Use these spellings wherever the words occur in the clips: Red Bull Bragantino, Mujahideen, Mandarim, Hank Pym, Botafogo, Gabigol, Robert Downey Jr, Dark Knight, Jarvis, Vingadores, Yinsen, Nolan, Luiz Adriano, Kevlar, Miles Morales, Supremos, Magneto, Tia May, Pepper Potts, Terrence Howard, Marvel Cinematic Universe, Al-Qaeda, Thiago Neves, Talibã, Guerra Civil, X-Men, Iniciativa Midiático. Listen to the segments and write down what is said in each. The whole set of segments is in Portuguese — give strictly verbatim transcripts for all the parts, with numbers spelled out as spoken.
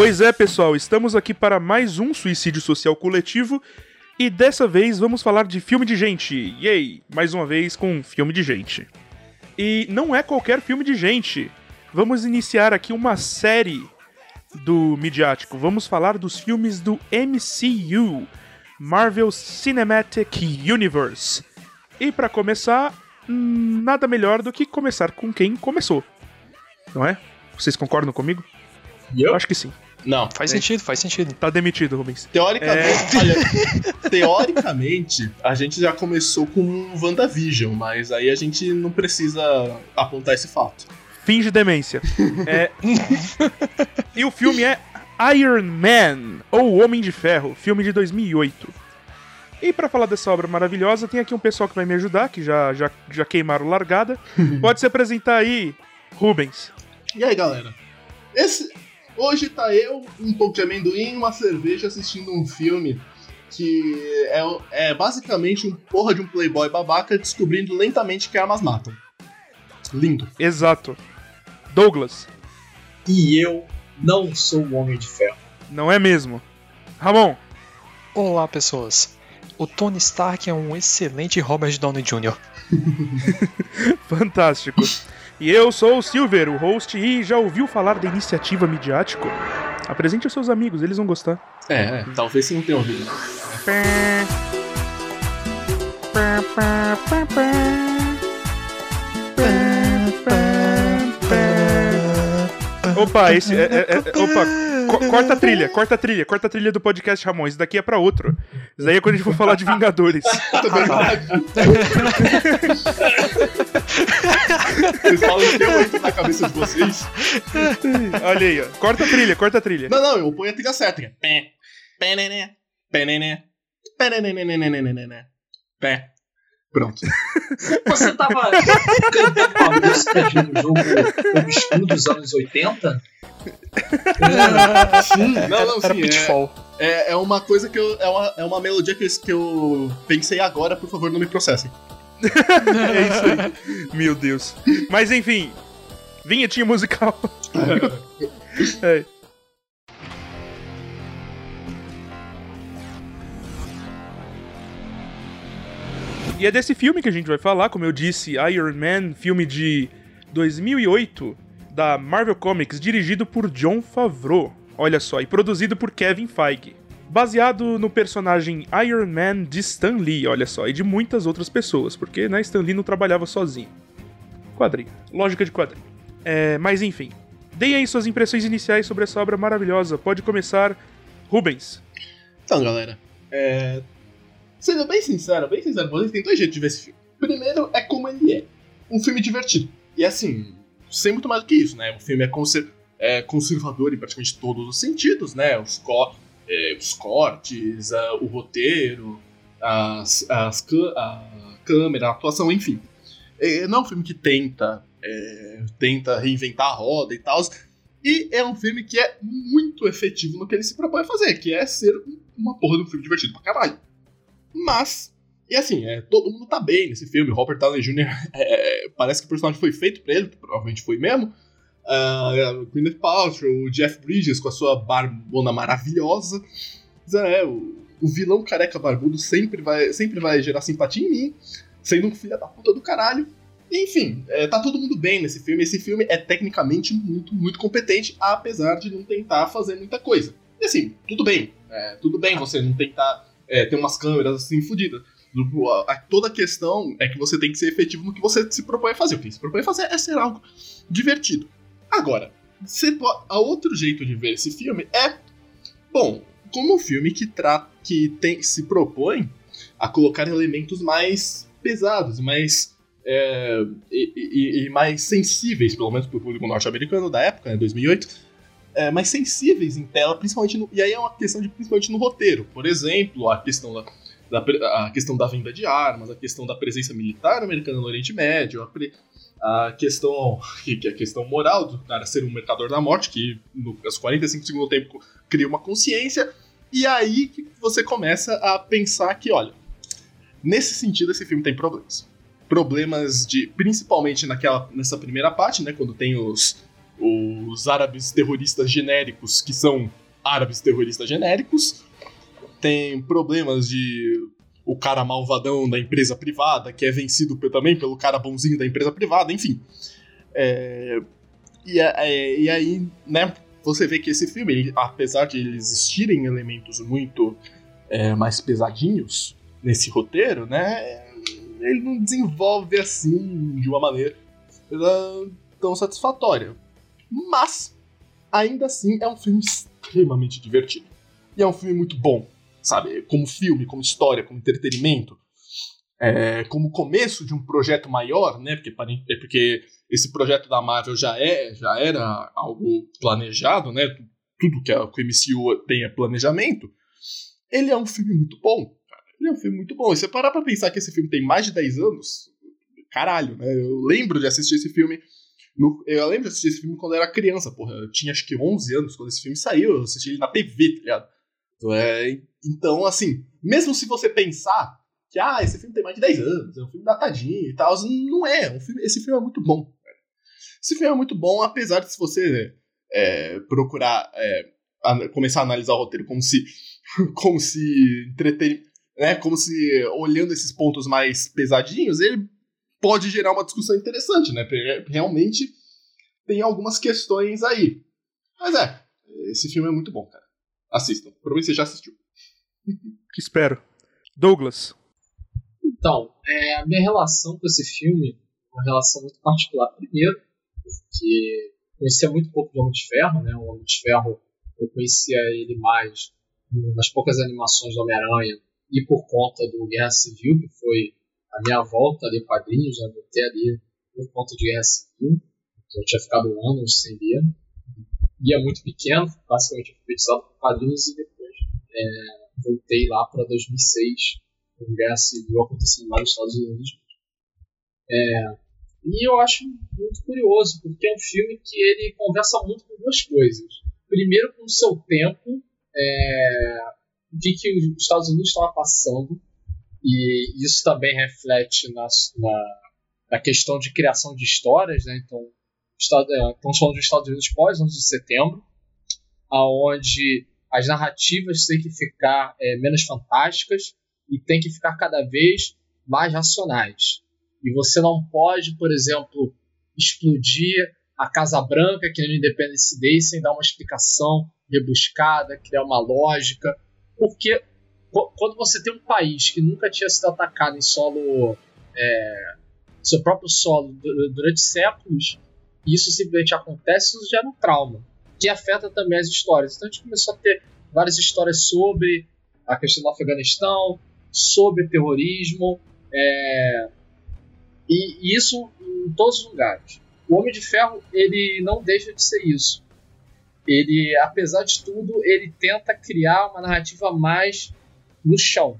Pois é, pessoal, estamos aqui para mais um Suicídio Social Coletivo e dessa vez vamos falar de filme de gente. Yay! Mais uma vez com filme de gente. E não é qualquer filme de gente. Vamos iniciar aqui uma série do midiático. Vamos falar dos filmes do M C U, Marvel Cinematic Universe. E para começar, nada melhor do que começar com quem começou, não é? Vocês concordam comigo? Eu, Eu acho que sim. Não, faz é. sentido, faz sentido. Tá demitido, Rubens. Teoricamente, é... olha, teoricamente, a gente já começou com WandaVision, mas aí a gente não precisa apontar esse fato. Finge demência. É... e o filme é Iron Man, ou Homem de Ferro, filme de dois mil e oito. E pra falar dessa obra maravilhosa, tem aqui um pessoal que vai me ajudar, que já, já, já queimaram largada. Pode se apresentar aí, Rubens. E aí, galera? Esse... Hoje tá eu, um pouco de amendoim, uma cerveja, assistindo um filme que é, é basicamente um porra de um playboy babaca descobrindo lentamente que armas matam. Lindo. Exato. Douglas. E eu não sou um Homem de Ferro. Não é mesmo. Ramon. Olá, pessoas. O Tony Stark é um excelente Robert Downey Jr. Fantástico. E eu sou o Silver, o host, e já ouviu falar da iniciativa midiático? Apresente aos seus amigos, eles vão gostar. É, é talvez sim não tenham ouvido. Opa, esse... É, é, é, opa... Corta a trilha, corta a trilha, corta a trilha do podcast, Ramon. Isso daqui é pra outro. Isso daí é quando a gente for falar de Vingadores. Vocês falam que eu entro na cabeça de vocês. Olha aí, ó. Corta a trilha, corta a trilha. Não, não, eu ponho a trilha certa. Pé, pé, nené, pé, nené, pé, nené, nené, nené, nené, pé. Pronto. Você tava cantando uma música de um jogo obscuro dos anos oitenta? Sim, não, não, sim, é, é, é uma coisa que eu... É uma, é uma melodia que eu, que eu pensei agora, por favor, não me processem. É isso aí. Meu Deus. Mas enfim, vinhetinha musical. É. E é desse filme que a gente vai falar, como eu disse, Iron Man, filme de dois mil e oito, da Marvel Comics, dirigido por Jon Favreau, olha só, e produzido por Kevin Feige. Baseado no personagem Iron Man de Stan Lee, olha só, e de muitas outras pessoas, porque, né, Stan Lee não trabalhava sozinho. Quadrinho, lógica de quadrinho. É, mas enfim, deem aí suas impressões iniciais sobre essa obra maravilhosa. Pode começar, Rubens. Então, galera, é... Sendo bem sincero, bem sincero, vocês têm dois jeitos de ver esse filme. Primeiro é como ele é. Um filme divertido. E assim, sem muito mais do que isso, né? O filme é, conser- é conservador em praticamente todos os sentidos, né? Os, co- é, os cortes, a, o roteiro, as, as cam- a câmera, a atuação, enfim. É, não é um filme que tenta, é, tenta reinventar a roda e tal. E é um filme que é muito efetivo no que ele se propõe a fazer, que é ser uma porra de um filme divertido pra caralho. Mas, e assim, é, todo mundo tá bem nesse filme. Robert Downey Júnior é, parece que o personagem foi feito pra ele, provavelmente foi mesmo. Uh, Gwyneth Paltrow, o Jeff Bridges com a sua barbona maravilhosa. É, o, o vilão careca barbudo sempre vai, sempre vai gerar simpatia em mim, sendo um filho da puta do caralho. Enfim, é, tá todo mundo bem nesse filme. Esse filme é tecnicamente muito, muito competente, apesar de não tentar fazer muita coisa. E assim, tudo bem. É, tudo bem você não tentar... É, tem umas câmeras assim fodidas. Toda a questão é que você tem que ser efetivo no que você se propõe a fazer. O que se propõe a fazer é ser algo divertido. Agora, a outro jeito de ver esse filme é, bom, como um filme que, tra- que tem, se propõe a colocar elementos mais pesados, mais é, e, e, e mais sensíveis, pelo menos para o público norte-americano da época, né, dois mil e oito. É, mais sensíveis em tela, principalmente no, e aí é uma questão de principalmente no roteiro. Por exemplo, a questão da, da, a questão da venda de armas, a questão da presença militar americana no Oriente Médio, a, pre, a, questão, que é a questão moral do cara ser um mercador da morte, que no, aos quarenta e cinco segundos do tempo cria uma consciência, e aí que você começa a pensar que, olha, nesse sentido esse filme tem problemas. Problemas de, principalmente naquela, nessa primeira parte, né, quando tem os... os árabes terroristas genéricos, que são árabes terroristas genéricos, tem problemas de o cara malvadão da empresa privada, que é vencido também pelo cara bonzinho da empresa privada, enfim. É, e, é, e aí, né, você vê que esse filme, apesar de existirem elementos muito é, mais pesadinhos nesse roteiro, né, ele não desenvolve assim de uma maneira tão satisfatória. Mas, ainda assim, é um filme extremamente divertido. E é um filme muito bom, sabe? Como filme, como história, como entretenimento. É, como começo de um projeto maior, né? Porque, porque esse projeto da Marvel já, é, já era algo planejado, né? Tudo que, a, que o M C U tem é planejamento. Ele é um filme muito bom, cara. Ele é um filme muito bom. E se você parar pra pensar que esse filme tem mais de dez anos... Caralho, né? Eu lembro de assistir esse filme... No, eu lembro de assistir esse filme quando eu era criança, porra. Eu tinha acho que onze anos quando esse filme saiu. Eu assisti ele na T V, tá ligado? Então, é, então assim, mesmo se você pensar que ah, esse filme tem mais de dez anos, é um filme datadinho e tal, não é. Um filme, esse filme é muito bom. Cara. Esse filme é muito bom, apesar de se você é, procurar é, a, começar a analisar o roteiro como se como se entreter, né, como se olhando esses pontos mais pesadinhos, ele pode gerar uma discussão interessante, né? Realmente tem algumas questões aí. Mas é, esse filme é muito bom, cara. Assistam. Provavelmente você já assistiu. Espero. Douglas. Então, é, a minha relação com esse filme é uma relação muito particular. Primeiro, porque conhecia muito pouco do Homem de Ferro, né? O Homem de Ferro, eu conhecia ele mais nas poucas animações do Homem-Aranha e por conta do Guerra Civil, que foi a minha volta ali, quadrinhos, já voltei ali por conta de Guerra Civil, que eu tinha ficado anos sem ler. Ia muito pequeno, basicamente alfabetizado por quadrinhos, e depois é, voltei lá para dois mil e seis, com Guerra Civil acontecendo lá nos Estados Unidos. É, e eu acho muito curioso, porque é um filme que ele conversa muito com duas coisas. Primeiro, com o seu tempo, é, o que, que os Estados Unidos estavam passando. E isso também reflete na, na, na questão de criação de histórias, né? Então, estamos é, falando dos Estados Unidos pós onze de setembro, onde as narrativas têm que ficar é, menos fantásticas e têm que ficar cada vez mais racionais. E você não pode, por exemplo, explodir a Casa Branca, que é no Independence Day, sem dar uma explicação rebuscada, criar uma lógica, porque quando você tem um país que nunca tinha sido atacado em solo, é, seu próprio solo durante séculos, e isso simplesmente acontece, isso gera um trauma, que afeta também as histórias. Então a gente começou a ter várias histórias sobre a questão do Afeganistão, sobre terrorismo, é, e, e isso em todos os lugares. O Homem de Ferro, ele não deixa de ser isso. Ele, apesar de tudo, ele tenta criar uma narrativa mais no chão.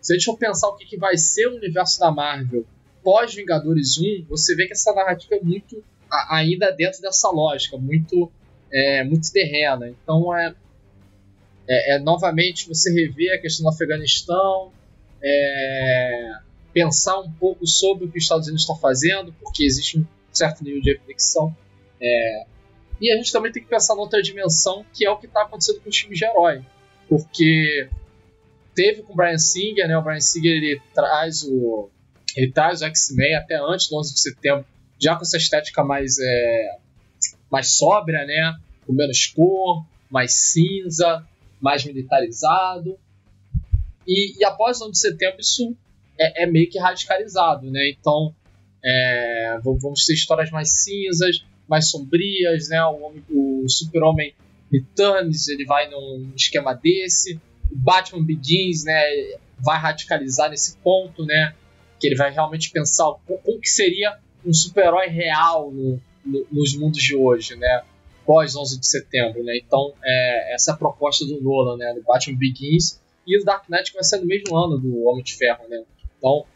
Se a gente for pensar o que, que vai ser o universo da Marvel pós Vingadores um, você vê que essa narrativa é muito a, ainda dentro dessa lógica, muito, é, muito terrena. Então é, é, é novamente você rever a questão do Afeganistão, é, pensar um pouco sobre o que os Estados Unidos estão fazendo, porque existe um certo nível de reflexão. É, e a gente também tem que pensar na outra dimensão, que é o que está acontecendo com os filmes de herói, porque teve com o Bryan Singer, né? O Bryan Singer ele traz o, ele traz o X-Men até antes do onze de setembro, já com essa estética mais, é, mais sóbria, né? Com menos cor, mais cinza, mais militarizado. E, e após o onze de setembro isso é, é meio que radicalizado, né? Então é, vamos ter histórias mais cinzas, mais sombrias, né? O, homem, o super-homem Titãs, ele vai num esquema desse. O Batman Begins, né, vai radicalizar nesse ponto, né, que ele vai realmente pensar como que seria um super-herói real no, no, nos mundos de hoje, né, pós onze de setembro. Né? Então, é, essa é a proposta do Nolan, né, do Batman Begins, e o Dark Knight vai ser no mesmo ano do Homem de Ferro. Né? Então,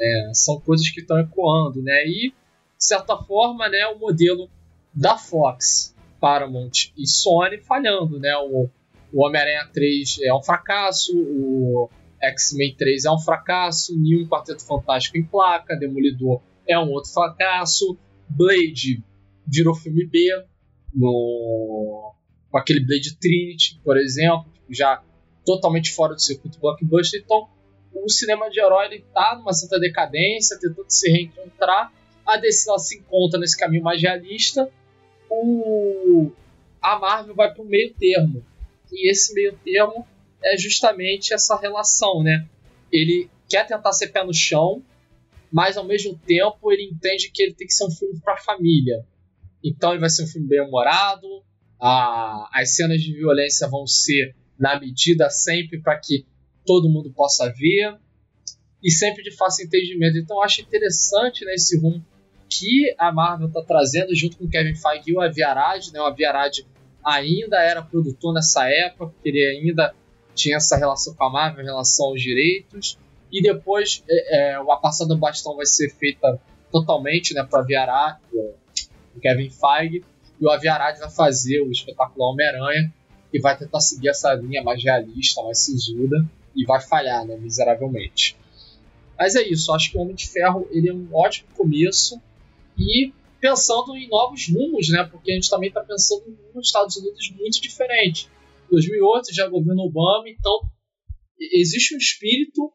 é, são coisas que estão ecoando. Né? E, de certa forma, né, o modelo da Fox, Paramount e Sony falhando, né, o O Homem-Aranha três é um fracasso, o X-Men três é um fracasso, New Quarteto Fantástico em placa, Demolidor é um outro fracasso, Blade virou filme B, no, com aquele Blade Trinity, por exemplo, já totalmente fora do circuito blockbuster. Então o cinema de herói está numa certa decadência, tentando se reencontrar. A D C se encontra nesse caminho mais realista. O, a Marvel vai para o meio termo, e esse meio termo é justamente essa relação, né? Ele quer tentar ser pé no chão, mas ao mesmo tempo ele entende que ele tem que ser um filme para a família. Então ele vai ser um filme bem humorado, a, as cenas de violência vão ser na medida sempre para que todo mundo possa ver, e sempre de fácil entendimento. Então eu acho interessante, né, esse rumo que a Marvel está trazendo junto com o Kevin Feige e o Avi Arad, né? O Avi Arad ainda era produtor nessa época, porque ele ainda tinha essa relação com a Marvel em relação aos direitos. E depois é, é, a passada do bastão vai ser feita totalmente, né, para o Avi Arad, o Kevin Feige, e o Avi Arad vai fazer o espetacular Homem-Aranha, e vai tentar seguir essa linha mais realista, mais sisuda, e vai falhar, né, miseravelmente. Mas é isso, acho que o Homem de Ferro ele é um ótimo começo, e pensando em novos rumos, né, porque a gente também está pensando nos Estados Unidos muito diferente. dois mil e oito já governo Obama, então existe um espírito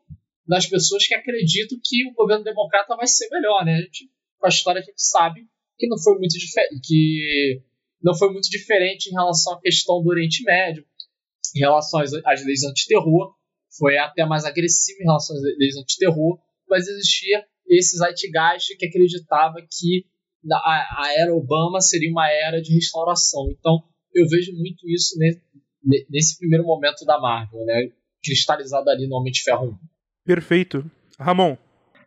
das pessoas que acreditam que o governo democrata vai ser melhor, né? A gente, com a história, a gente sabe que não foi muito diferente, que não foi muito diferente em relação à questão do Oriente Médio, em relação às, às leis antiterror, foi até mais agressivo em relação às leis antiterror, mas existia esse zeitgeist que acreditava que a, a era Obama seria uma era de restauração. Então eu vejo muito isso nesse, nesse primeiro momento da Marvel, né? Cristalizado ali no Homem de Ferro um. Perfeito. Ramon?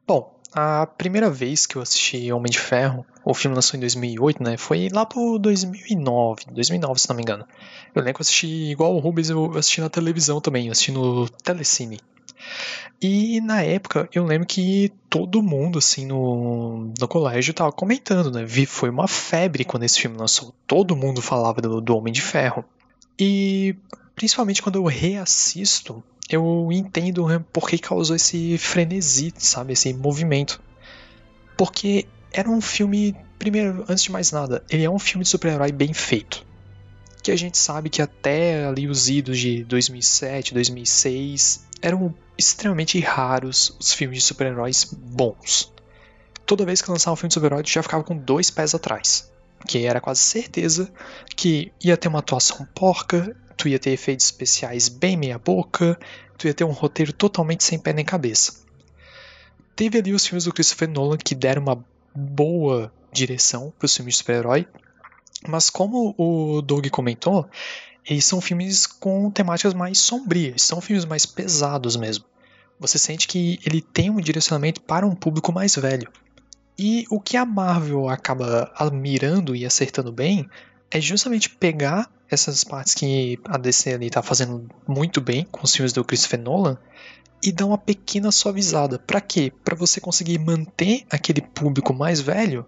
Bom, a primeira vez que eu assisti Homem de Ferro, o filme lançou em dois mil e oito, né? Foi lá por dois mil e nove, dois mil e nove, se não me engano. Eu lembro que eu assisti, igual o Rubens, eu assisti na televisão também, eu assisti no Telecine. E na época, eu lembro que todo mundo, assim, no, no colégio tava comentando, né? Vi, foi uma febre quando esse filme lançou. Todo mundo falava do, do Homem de Ferro. E, principalmente quando eu reassisto, eu entendo por que causou esse frenesi, sabe? Esse movimento. Porque era um filme, primeiro, antes de mais nada, ele é um filme de super-herói bem feito. Que a gente sabe que até ali os idos de dois mil e sete, dois mil e seis, eram extremamente raros os filmes de super-heróis bons. Toda vez que lançava um filme de super-herói, já ficava com dois pés atrás. Porque era quase certeza que ia ter uma atuação porca, tu ia ter efeitos especiais bem meia boca, tu ia ter um roteiro totalmente sem pé nem cabeça. Teve ali os filmes do Christopher Nolan que deram uma boa direção para os filmes de super-herói, mas como o Doug comentou, eles são filmes com temáticas mais sombrias, são filmes mais pesados mesmo. Você sente que ele tem um direcionamento para um público mais velho. E o que a Marvel acaba mirando e acertando bem é justamente pegar essas partes que a D C ali tá fazendo muito bem com os filmes do Christopher Nolan e dar uma pequena suavizada. Para quê? Para você conseguir manter aquele público mais velho,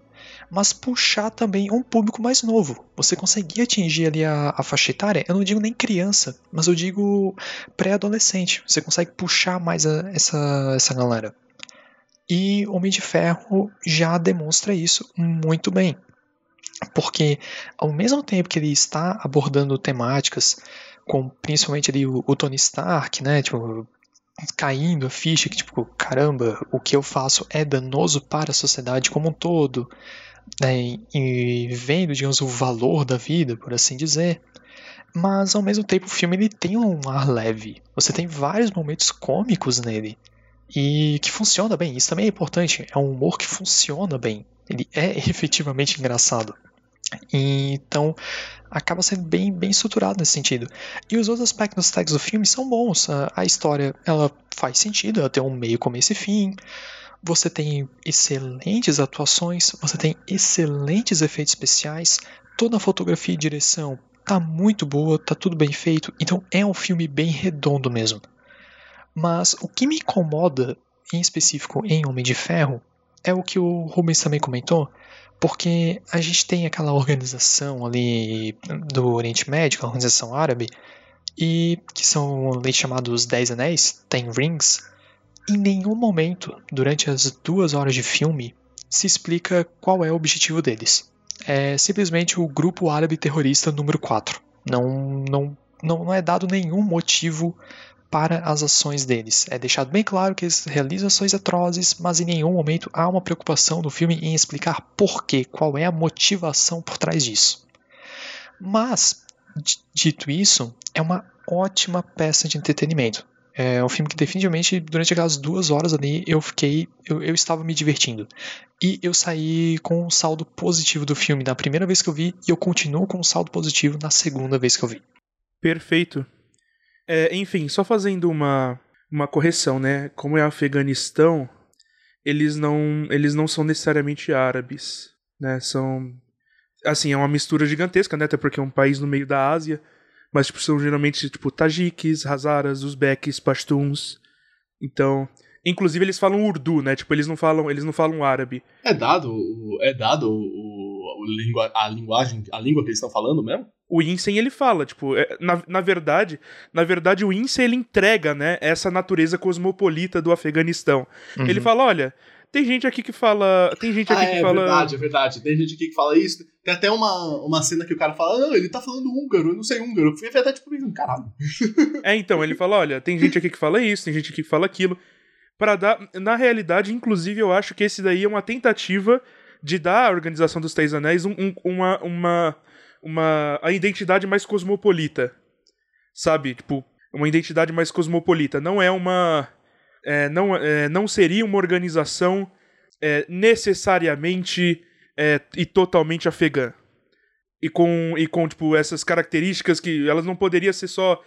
mas puxar também um público mais novo. Você conseguir atingir ali a, a faixa etária, eu não digo nem criança, mas eu digo pré-adolescente. Você consegue puxar mais a, essa, essa galera. E Homem de Ferro já demonstra isso muito bem. Porque ao mesmo tempo que ele está abordando temáticas, com principalmente ali o, o Tony Stark, né, tipo, caindo a ficha que tipo, caramba, o que eu faço é danoso para a sociedade como um todo, né, e vendo, digamos, o valor da vida, por assim dizer. Mas ao mesmo tempo o filme ele tem um ar leve, você tem vários momentos cômicos nele, e que funciona bem, isso também é importante, é um humor que funciona bem. Ele é efetivamente engraçado. Então, acaba sendo bem, bem estruturado nesse sentido. E os outros aspectos técnicos do filme são bons. A história, ela faz sentido, ela tem um meio, começo e fim. Você tem excelentes atuações, você tem excelentes efeitos especiais. Toda a fotografia e direção tá muito boa, tá tudo bem feito. Então, é um filme bem redondo mesmo. Mas o que me incomoda, em específico, em Homem de Ferro, é o que o Rubens também comentou, porque a gente tem aquela organização ali do Oriente Médio, a organização árabe, e que são ali chamados Dez Anéis, Ten Rings. Em nenhum momento, durante as duas horas de filme, se explica qual é o objetivo deles. é simplesmente o grupo árabe terrorista número quatro. Não, não, não, não é dado nenhum motivo para as ações deles. É deixado bem claro que eles realizam ações atrozes, mas em nenhum momento há uma preocupação no filme em explicar por quê, qual é a motivação por trás disso. Mas, dito isso, é uma ótima peça de entretenimento. É um filme que definitivamente, durante aquelas duas horas ali, eu fiquei, eu, eu estava me divertindo. E eu saí com um saldo positivo do filme na primeira vez que eu vi, e eu continuo com um saldo positivo na segunda vez que eu vi. Perfeito. É, enfim, só fazendo uma, uma correção, né? Como é Afeganistão, eles não, eles não são necessariamente árabes, né? São... Assim, é uma mistura gigantesca, né? Até porque é um país no meio da Ásia. Mas, tipo, são geralmente, tipo, tajiques, hazaras, uzbeques, pastuns. Então... Inclusive, eles falam urdu, né? Tipo, eles não falam, eles não falam árabe. É dado, é dado o, o lingua, a linguagem, a língua que eles estão falando mesmo? O Yinsen, ele fala, tipo... É, na, na verdade, na verdade, o Yinsen, ele entrega, né? Essa natureza cosmopolita do Afeganistão. Uhum. Ele fala, olha... Tem gente aqui que fala... Tem gente aqui ah, é, que fala... é verdade, é verdade. Tem gente aqui que fala isso. Tem até uma, uma cena que o cara fala... Não, ele tá falando húngaro, eu não sei húngaro. Eu fui até tipo... Caralho. É, então, ele fala... Olha, tem gente aqui que fala isso, tem gente aqui que fala aquilo. Pra dar... Na realidade, inclusive, eu acho que esse daí é uma tentativa de dar à Organização dos Três Anéis um, um, uma, uma, uma... a identidade mais cosmopolita. Sabe? Tipo, uma identidade mais cosmopolita. Não é uma... É, não, é, não seria uma organização é, necessariamente é, e totalmente afegã. E com, e com tipo, essas características que elas não poderiam ser só...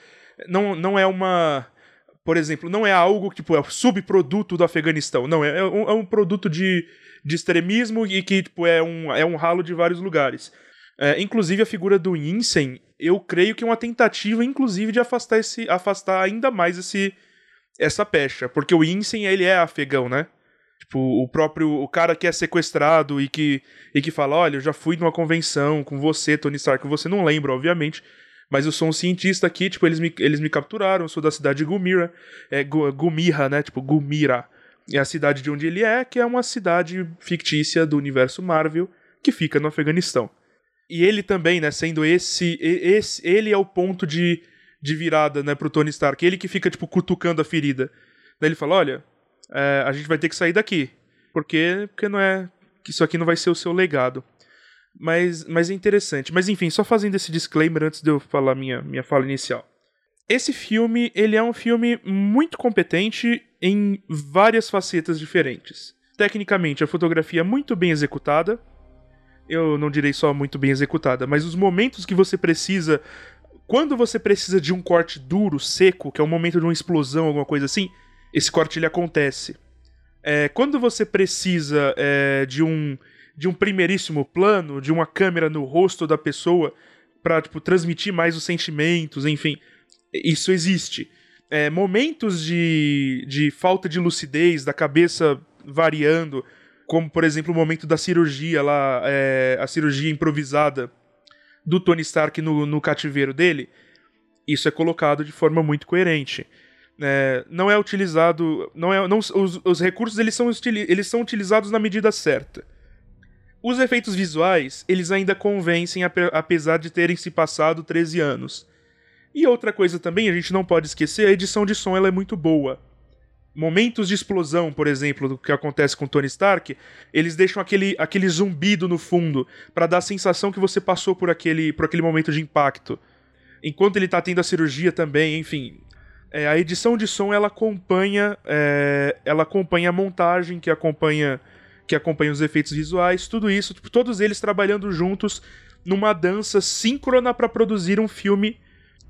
Não, não é uma... Por exemplo, não é algo que tipo, é um subproduto do Afeganistão. Não, é, é, um, é um produto de, de extremismo e que tipo, é, um, é um ralo de vários lugares. É, inclusive a figura do Yinsen, eu creio que é uma tentativa, inclusive, de afastar, esse, afastar ainda mais esse... essa pecha, porque o Yinsen, ele é afegão, né? Tipo, o próprio o cara que é sequestrado e que, e que fala, olha, eu já fui numa convenção com você, Tony Stark, você não lembra, obviamente, mas eu sou um cientista aqui, tipo, eles me, eles me capturaram, eu sou da cidade de Gulmira, é, Gulmira, né? Tipo, Gulmira. É a cidade de onde ele é, que é uma cidade fictícia do universo Marvel, que fica no Afeganistão. E ele também, né, sendo esse, esse ele é o ponto de de virada, né, pro Tony Stark. Ele que fica, tipo, cutucando a ferida. Daí ele fala, olha, é, a gente vai ter que sair daqui. Porque, porque não é... Isso aqui não vai ser o seu legado. Mas, mas é interessante. Mas, enfim, só fazendo esse disclaimer antes de eu falar minha, minha fala inicial. Esse filme, ele é um filme muito competente em várias facetas diferentes. Tecnicamente, a fotografia é muito bem executada. Eu não direi só muito bem executada, mas os momentos que você precisa... Quando você precisa de um corte duro, seco, que é o momento de uma explosão, alguma coisa assim, esse corte, ele acontece. É, quando você precisa é, de, um, de um primeiríssimo plano, de uma câmera no rosto da pessoa, pra, tipo, transmitir mais os sentimentos, enfim, isso existe. É, momentos de, de falta de lucidez, da cabeça variando, como, por exemplo, o momento da cirurgia lá, é, a cirurgia improvisada, do Tony Stark no, no cativeiro dele, isso é colocado de forma muito coerente. É, não é utilizado... Não é, não, os, os recursos eles são, eles são utilizados na medida certa. Os efeitos visuais, eles ainda convencem, apesar de terem se passado treze anos. E outra coisa também, a gente não pode esquecer, a edição de som ela é muito boa. Momentos de explosão, por exemplo, do que acontece com Tony Stark, eles deixam aquele, aquele zumbido no fundo pra dar a sensação que você passou por aquele, por aquele momento de impacto. Enquanto ele tá tendo a cirurgia também, enfim. É, a edição de som, ela acompanha, é, ela acompanha a montagem, que acompanha, que acompanha os efeitos visuais, tudo isso. Tipo, todos eles trabalhando juntos numa dança síncrona pra produzir um filme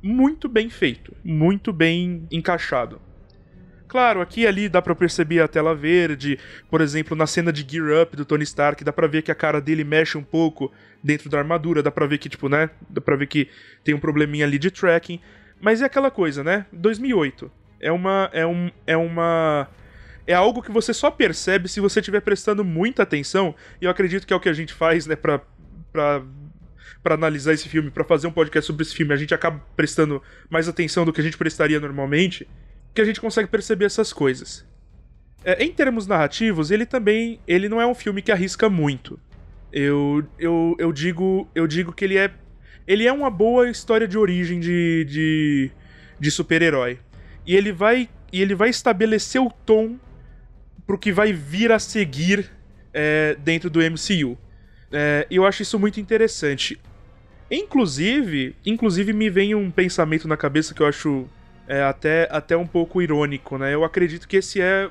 muito bem feito, muito bem encaixado. Claro, aqui e ali dá pra perceber a tela verde, por exemplo, na cena de Gear Up do Tony Stark, dá pra ver que a cara dele mexe um pouco dentro da armadura, dá pra ver que, tipo, né, dá pra ver que tem um probleminha ali de tracking, mas é aquela coisa, né, dois mil e oito, é uma, é um, é uma, é algo que você só percebe se você estiver prestando muita atenção, e eu acredito que é o que a gente faz, né, pra, pra, pra analisar esse filme, pra fazer um podcast sobre esse filme, a gente acaba prestando mais atenção do que a gente prestaria normalmente, que a gente consegue perceber essas coisas. É, em termos narrativos, ele também ele não é um filme que arrisca muito. Eu, eu, eu, digo, eu digo que ele é, ele é uma boa história de origem de, de, de super-herói. E ele vai, e ele vai estabelecer o tom pro que vai vir a seguir é, dentro do M C U. É, eu acho isso muito interessante. Inclusive, inclusive me vem um pensamento na cabeça que eu acho é, até, até um pouco irônico, né? Eu acredito que esse é,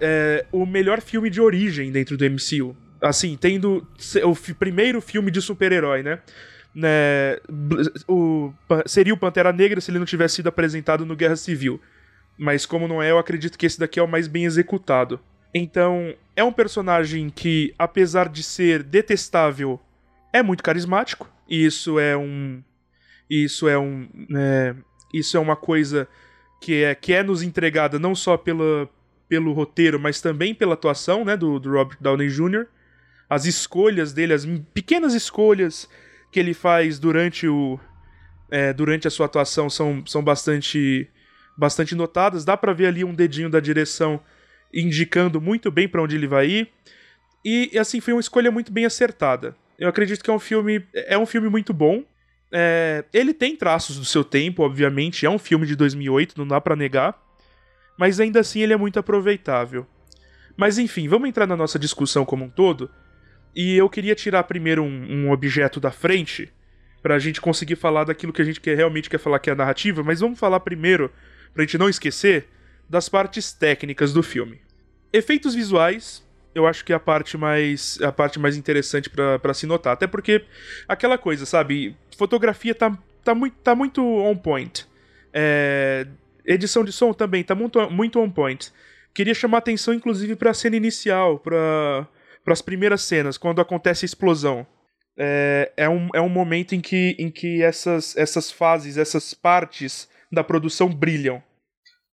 é o melhor filme de origem dentro do M C U. Assim, tendo o primeiro filme de super-herói, né? né? O, seria o Pantera Negra se ele não tivesse sido apresentado no Guerra Civil. Mas como não é, eu acredito que esse daqui é o mais bem executado. Então, é um personagem que, apesar de ser detestável, é muito carismático. E isso é um... Isso é um... É, isso é uma coisa que é, que é nos entregada não só pela, pelo roteiro, mas também pela atuação, né, do, do Robert Downey Júnior As escolhas dele, as pequenas escolhas que ele faz durante, o, é, durante a sua atuação são, são bastante, bastante notadas. Dá pra ver ali um dedinho da direção indicando muito bem pra onde ele vai ir. E, e assim, foi uma escolha muito bem acertada. Eu acredito que é um filme, é um filme muito bom. É, ele tem traços do seu tempo, obviamente. É um filme de dois mil e oito, não dá pra negar. Mas ainda assim ele é muito aproveitável. Mas enfim, vamos entrar na nossa discussão como um todo. E eu queria tirar primeiro um, um objeto da frente pra gente conseguir falar daquilo que a gente quer, realmente quer falar, que é a narrativa. Mas vamos falar primeiro, pra gente não esquecer, das partes técnicas do filme. Efeitos visuais, eu acho que é a parte mais, a parte mais interessante pra, pra se notar. Até porque aquela coisa, sabe? Fotografia tá, tá, muito, tá muito on point. É... Edição de som também, tá muito, muito on point. Queria chamar atenção, inclusive, pra cena inicial, pra... Para as primeiras cenas, quando acontece a explosão. É, é, um, é um momento em que, em que essas, essas fases, essas partes da produção brilham.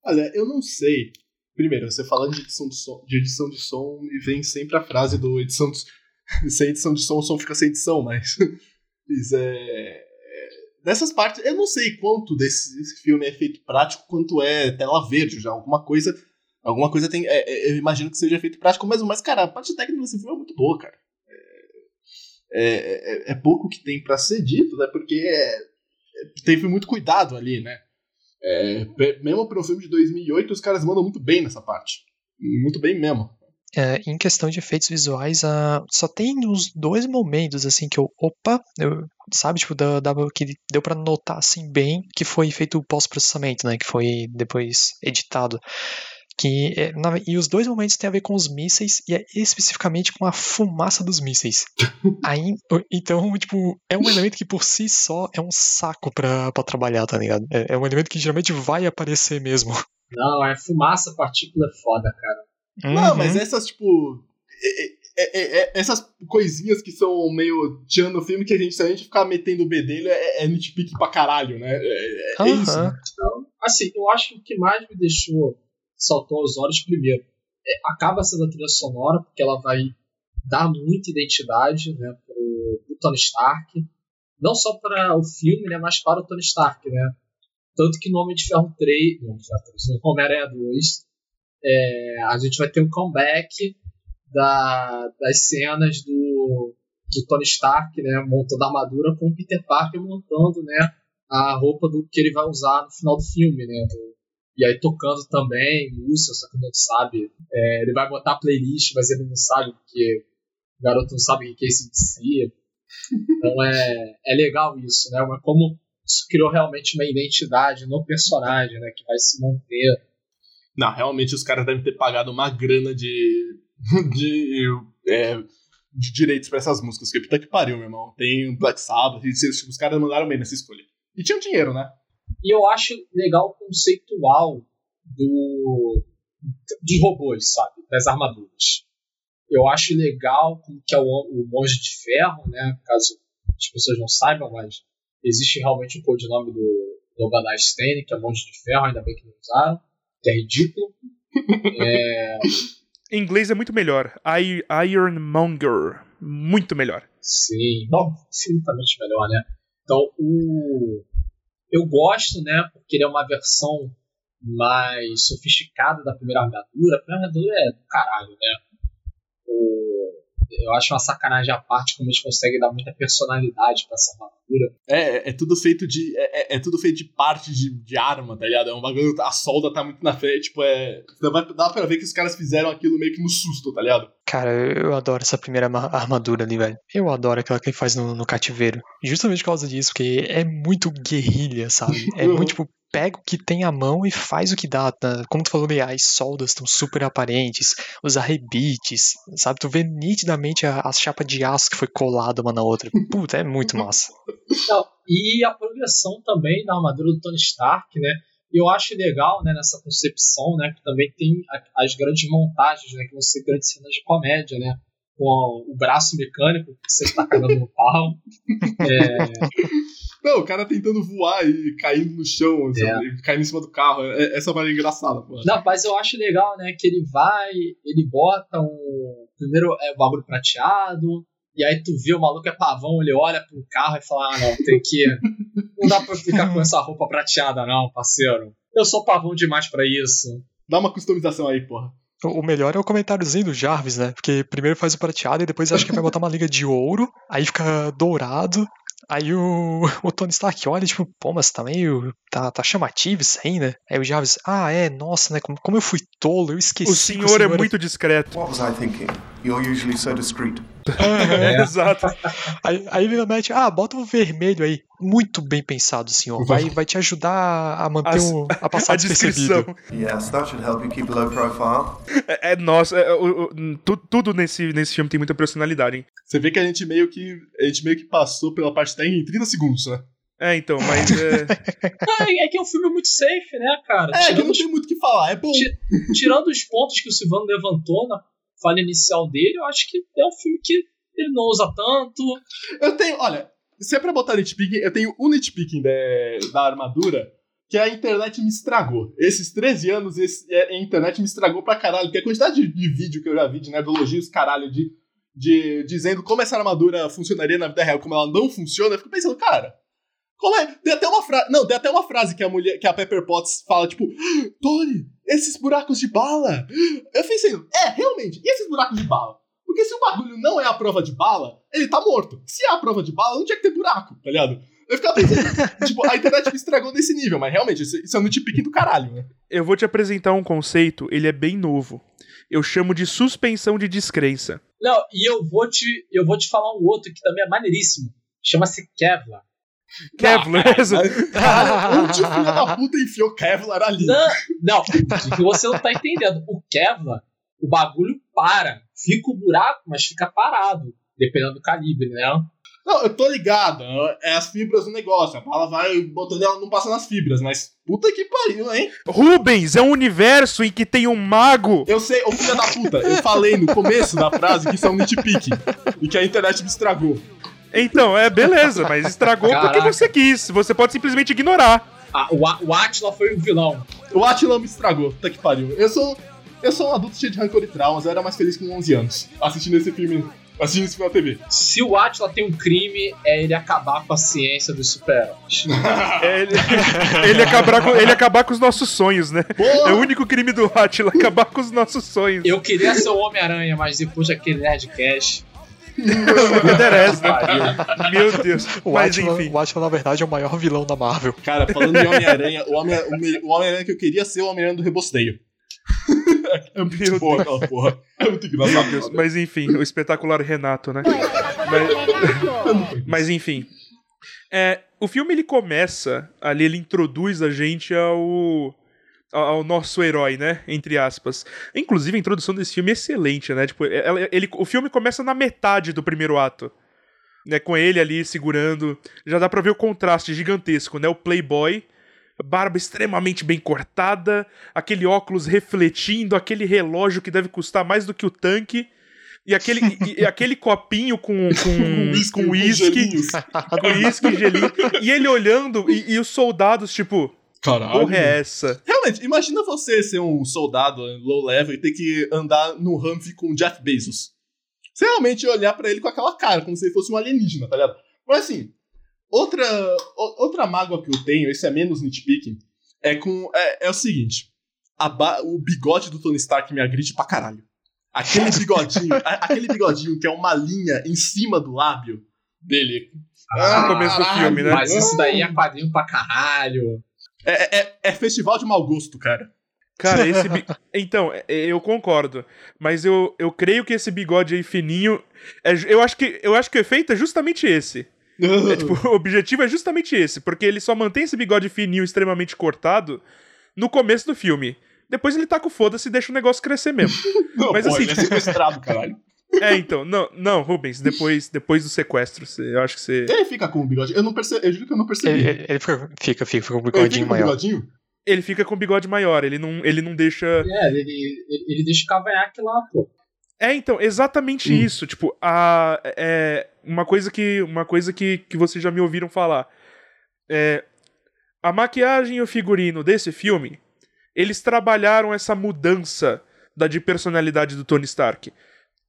Olha, eu não sei. Primeiro, você falando de edição de som, de edição de som me vem sempre a frase do edição de, sem edição de som, o som fica sem edição, mas... Isso é... Nessas partes, eu não sei quanto desse, desse filme é feito prático, quanto é tela verde, já alguma coisa... Alguma coisa tem... É, é, eu imagino que seja feito prático mesmo, mas, cara, a parte técnica desse filme é muito boa, cara. É, é, é pouco que tem pra ser dito, né? Porque é, teve muito cuidado ali, né? É, mesmo pra um filme de dois mil e oito, os caras mandam muito bem nessa parte. Muito bem mesmo. É, em questão de efeitos visuais, uh, só tem uns dois momentos, assim, que eu... Opa! Eu, sabe, tipo, da, da, que deu pra notar, assim, bem que foi feito o pós-processamento, né? Que foi depois editado. Que é, na, e os dois momentos têm a ver com os mísseis, e é especificamente com a fumaça dos mísseis. Aí, então, tipo, é um elemento que por si só é um saco pra, pra trabalhar, tá ligado? É, é um elemento que geralmente vai aparecer mesmo. Não, é fumaça, partícula foda, cara. Uhum. Não, mas essas, tipo... É, é, é, essas coisinhas que são meio tchan no filme, que a gente, se a gente ficar metendo o bedelho, é, é nitpick pra caralho, né? É, é, uhum. é isso. Né? Então, assim, eu acho que o que mais me deixou... saltou aos olhos primeiro. É, acaba sendo a trilha sonora, porque ela vai dar muita identidade, né, pro, pro Tony Stark. Não só para o filme, né, mas para o Tony Stark, né? Tanto que no Homem de Ferro três, não, no Homem-Aranha dois, é, a gente vai ter um comeback da, das cenas do, do Tony Stark, né, montando a armadura, com o Peter Parker montando, né, a roupa do que ele vai usar no final do filme, né? Do, E aí tocando também, música, só que não sabe. É, ele vai botar a playlist, mas ele não sabe, porque o garoto não sabe o que é esse D C. Então é, é legal isso, né? Mas como isso criou realmente uma identidade no personagem, né? Que vai se manter. Não, realmente os caras devem ter pagado uma grana de... de, é, de direitos pra essas músicas. Que puta que pariu, meu irmão. Tem Black Sabbath, os caras mandaram bem nessa escolha. E tinham dinheiro, né? E eu acho legal o conceitual do, de robôs, sabe? Das armaduras. Eu acho legal como que é o, o Monge de Ferro, né? Caso as pessoas não saibam, mas existe realmente um codinome do, do Obadiah Stane, que é Monge de Ferro, ainda bem que não usaram, que é ridículo. É... Em inglês é muito melhor. I, Ironmonger. Muito melhor. Sim, não, infinitamente melhor, né? Então, o... Eu gosto, né, porque ele é uma versão mais sofisticada da primeira armadura. A primeira armadura é do caralho, né? O, eu acho uma sacanagem à parte como eles conseguem dar muita personalidade pra essa armadura. É, é tudo feito de. É, é tudo feito de parte de, de arma, tá ligado? É um bagulho. A solda tá muito na frente, tipo, é. Dá pra ver que os caras fizeram aquilo meio que no susto, tá ligado? Cara, eu adoro essa primeira armadura ali, velho. Eu adoro aquela que ele faz no, no cativeiro. Justamente por causa disso, porque é muito guerrilha, sabe? É muito, tipo, pega o que tem à mão e faz o que dá. Como tu falou, as soldas estão super aparentes, os arrebites, sabe? Tu vê nitidamente a, a chapa de aço que foi colada uma na outra. Puta, é muito massa. Então, e a progressão também da armadura do Tony Stark, né? E eu acho legal, né, nessa concepção, né, que também tem as grandes montagens, né, que vão ser grandes cenas de comédia, né, com o braço mecânico que você está caindo no pau. É... Não, o cara tentando voar e caindo no chão, é. Sabe, caindo em cima do carro. Essa parte é engraçada, pô. Não, mas eu acho legal, né, que ele vai, ele bota um... Primeiro é o bagulho prateado, e aí tu vê o maluco é pavão, ele olha pro carro e fala, ah, não, tem que... Não dá pra ficar com essa roupa prateada, não, parceiro. Eu sou pavão demais pra isso. Dá uma customização aí, porra. O melhor é o comentáriozinho do Jarvis, né? Porque primeiro faz o prateado e depois acha que vai botar uma liga de ouro, aí fica dourado. Aí o, o Tony Stark olha, tipo, pô, mas tá meio... Tá, tá chamativo isso aí, né? Aí o Jarvis, ah, é, nossa, né? Como, como eu fui tolo, eu esqueci. O senhor, o senhor é era... muito discreto. What was I thinking? You're usually so discreet. É, exato. Aí, aí ele mete, ah, bota um vermelho aí. Muito bem pensado, senhor. Vai, vai te ajudar a manter a, o, a passar a descrição. Yes, that should help you keep low profile. É, é nossa, é, o, o, tu, tudo nesse, nesse filme tem muita personalidade, hein? Você vê que a gente meio que a gente meio que passou pela parte da em trinta segundos, né? É, então, mas... É... é, é que é um filme muito safe, né, cara? É, tirando que não tem muito o que falar, é bom. Tirando os pontos que o Silvano levantou na fala inicial dele, eu acho que é um filme que ele não usa tanto. Eu tenho, olha, se é pra botar nitpicking, eu tenho um nitpicking de, da armadura, que a internet me estragou. Esses treze anos, esse, a internet me estragou pra caralho, porque a quantidade de, de vídeo que eu já vi, de nerdologias, caralho, de, de, dizendo como essa armadura funcionaria na vida real, como ela não funciona, eu fico pensando, cara, como é? Deu até uma frase, não, deu até uma frase que a, mulher, que a Pepper Potts fala, tipo, Tony, esses buracos de bala. Eu pensei, é, realmente, e esses buracos de bala? Porque se o bagulho não é a prova de bala, ele tá morto. Se é a prova de bala, não tinha que ter buraco, tá ligado? Eu ficava pensando, tipo, a internet me estragou nesse nível, mas realmente, isso, isso é no tipique do caralho, né? Eu vou te apresentar um conceito, ele é bem novo. Eu chamo de suspensão de descrença. Não, e eu vou te, eu vou te falar um outro que também é maneiríssimo. Chama-se Kevlar. Kevlar, não, cara, onde o filho da puta enfiou Kevlar ali? Não, não, que você não tá entendendo. O Kevlar, o bagulho para. Fica o buraco, mas fica parado. Dependendo do calibre, né? Não, eu tô ligado. É as fibras do negócio. A bala vai botando ela, não passa nas fibras. Mas puta que pariu, hein? Rubens, é um universo em que tem um mago. Eu sei, ô filho da puta. Eu falei no começo da frase que isso é um nitpick. E que a internet me estragou. Então, é beleza, mas estragou. Caraca. Porque você quis. Você pode simplesmente ignorar. Ah, o Atila foi o vilão. O Atila me estragou, puta que pariu. Eu sou, eu sou um adulto cheio de rancor e traumas, eu era mais feliz com onze anos, assistindo esse filme, assistindo esse filme na T V. Se o Atila tem um crime, é ele acabar com a ciência dos super-heróis. É ele, ele, acabar com, ele acabar com os nossos sonhos, né? Boa. É o único crime do Atila, acabar com os nossos sonhos. Eu queria ser o Homem-Aranha, mas depois daquele Nerdcast... Não interessa. Meu Deus. O Mas Atila, enfim. O Atila, na verdade, é o maior vilão da Marvel. Cara, falando de Homem-Aranha, o Homem-Aranha, o Homem-Aranha que eu queria ser o Homem-Aranha do Rebosteio. É muito boa aquela porra. É muito engraçado. Mas enfim, o espetacular Renato, né? Mas, mas enfim. É, o filme ele começa, ali ele introduz a gente ao. ao nosso herói, né, entre aspas. Inclusive a introdução desse filme é excelente, né, tipo, ele, ele, o filme começa na metade do primeiro ato, né, com ele ali segurando, já dá pra ver o contraste gigantesco, né, o playboy, barba extremamente bem cortada, aquele óculos refletindo, aquele relógio que deve custar mais do que o tanque, e aquele, e, e aquele copinho com com uísque, com uísque e gelinho, e ele olhando, e, e os soldados, tipo... Caralho. Porra é essa? Realmente, imagina você ser um soldado low level e ter que andar no Humvee com o Jeff Bezos. Você realmente olhar pra ele com aquela cara, como se ele fosse um alienígena, tá ligado? Mas assim, outra, outra mágoa que eu tenho, esse é menos nitpicking, é, com, é, é o seguinte, a ba- o bigode do Tony Stark me agride pra caralho. Aquele bigodinho, a, aquele bigodinho que é uma linha em cima do lábio dele. Ah, no começo do filme, né? Mas isso daí é quadrinho pra caralho. É, é, é festival de mau gosto, cara. Cara, esse... Bi... Então, eu concordo. Mas eu, eu creio que esse bigode aí fininho... É, eu, acho que, eu acho que o efeito é justamente esse. É, tipo, o objetivo é justamente esse. Porque ele só mantém esse bigode fininho extremamente cortado no começo do filme. Depois ele taca o foda-se e deixa o negócio crescer mesmo. Não, mas, pô, assim... ele é sequestrado, caralho. É, então, não, não, Rubens, depois, depois do sequestro, você, eu acho que você... Ele fica com o bigode, eu não percebi, eu juro que eu não percebi. Ele, ele fica, fica, fica com o bigodinho maior. Ele fica com o bigodinho? Ele fica com o bigode maior, ele não, ele não deixa... É, ele, ele deixa o cavanhaque lá, pô. É, então, exatamente hum. isso, tipo, a, é, uma coisa, que, uma coisa que, que vocês já me ouviram falar, é, a maquiagem e o figurino desse filme, eles trabalharam essa mudança da, de personalidade do Tony Stark.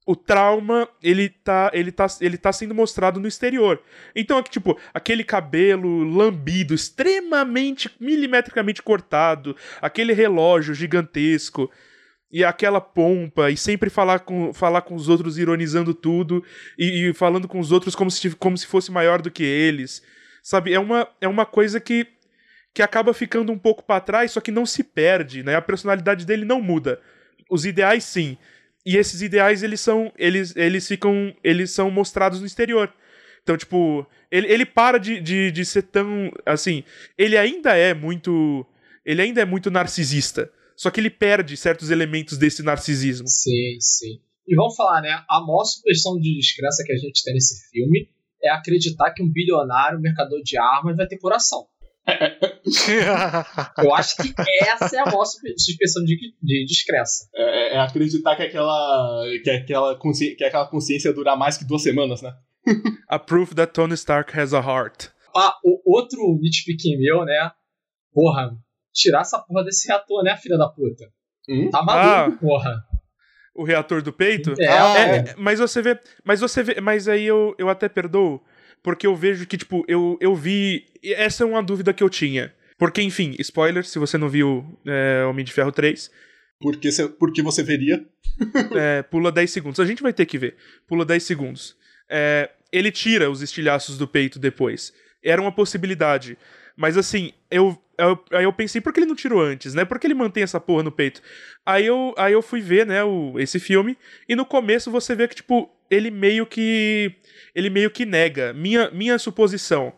O trauma, ele tá, ele, tá, ele tá sendo mostrado no exterior. Então, é que, tipo, aquele cabelo lambido, extremamente, milimetricamente cortado, aquele relógio gigantesco, e aquela pompa, e sempre falar com, falar com os outros ironizando tudo, e, e falando com os outros como se, como se fosse maior do que eles. Sabe, é uma, é uma coisa que, que acaba ficando um pouco pra trás, só que não se perde, né? A personalidade dele não muda. Os ideais, sim. E esses ideais, eles são, eles, eles ficam, eles são mostrados no exterior. Então, tipo, ele, ele para de, de, de ser tão, assim, ele ainda é muito, ele ainda é muito narcisista, só que ele perde certos elementos desse narcisismo. Sim, sim. E vamos falar, né, a maior supressão de descrença que a gente tem nesse filme é acreditar que um bilionário, um mercador de armas, vai ter coração. Eu acho que essa é a nossa suspensão de, de descrença. É, é acreditar que aquela, que, aquela consci, que aquela consciência durar mais que duas semanas, né? A proof that Tony Stark has a heart. Ah, o outro nitpicking meu, né? Porra, tirar essa porra desse reator, né, filha da puta? Hum? Tá maluco, ah, porra. O reator do peito? É, ah, é, é. Mas você vê. Mas você vê. Mas aí eu, eu até perdoo. Porque eu vejo que, tipo, eu, eu vi... Essa é uma dúvida que eu tinha. Porque, enfim, spoiler, se você não viu é, Homem de Ferro três... Porque, cê, porque você veria. É, pula dez segundos. A gente vai ter que ver. Pula dez segundos. É, ele tira os estilhaços do peito depois. Era uma possibilidade. Mas, assim, eu, eu, aí eu pensei, por que ele não tirou antes, né? Por que ele mantém essa porra no peito? Aí eu, aí eu fui ver, né, o, esse filme. E no começo você vê que, tipo... Ele meio que... Ele meio que nega. Minha, minha suposição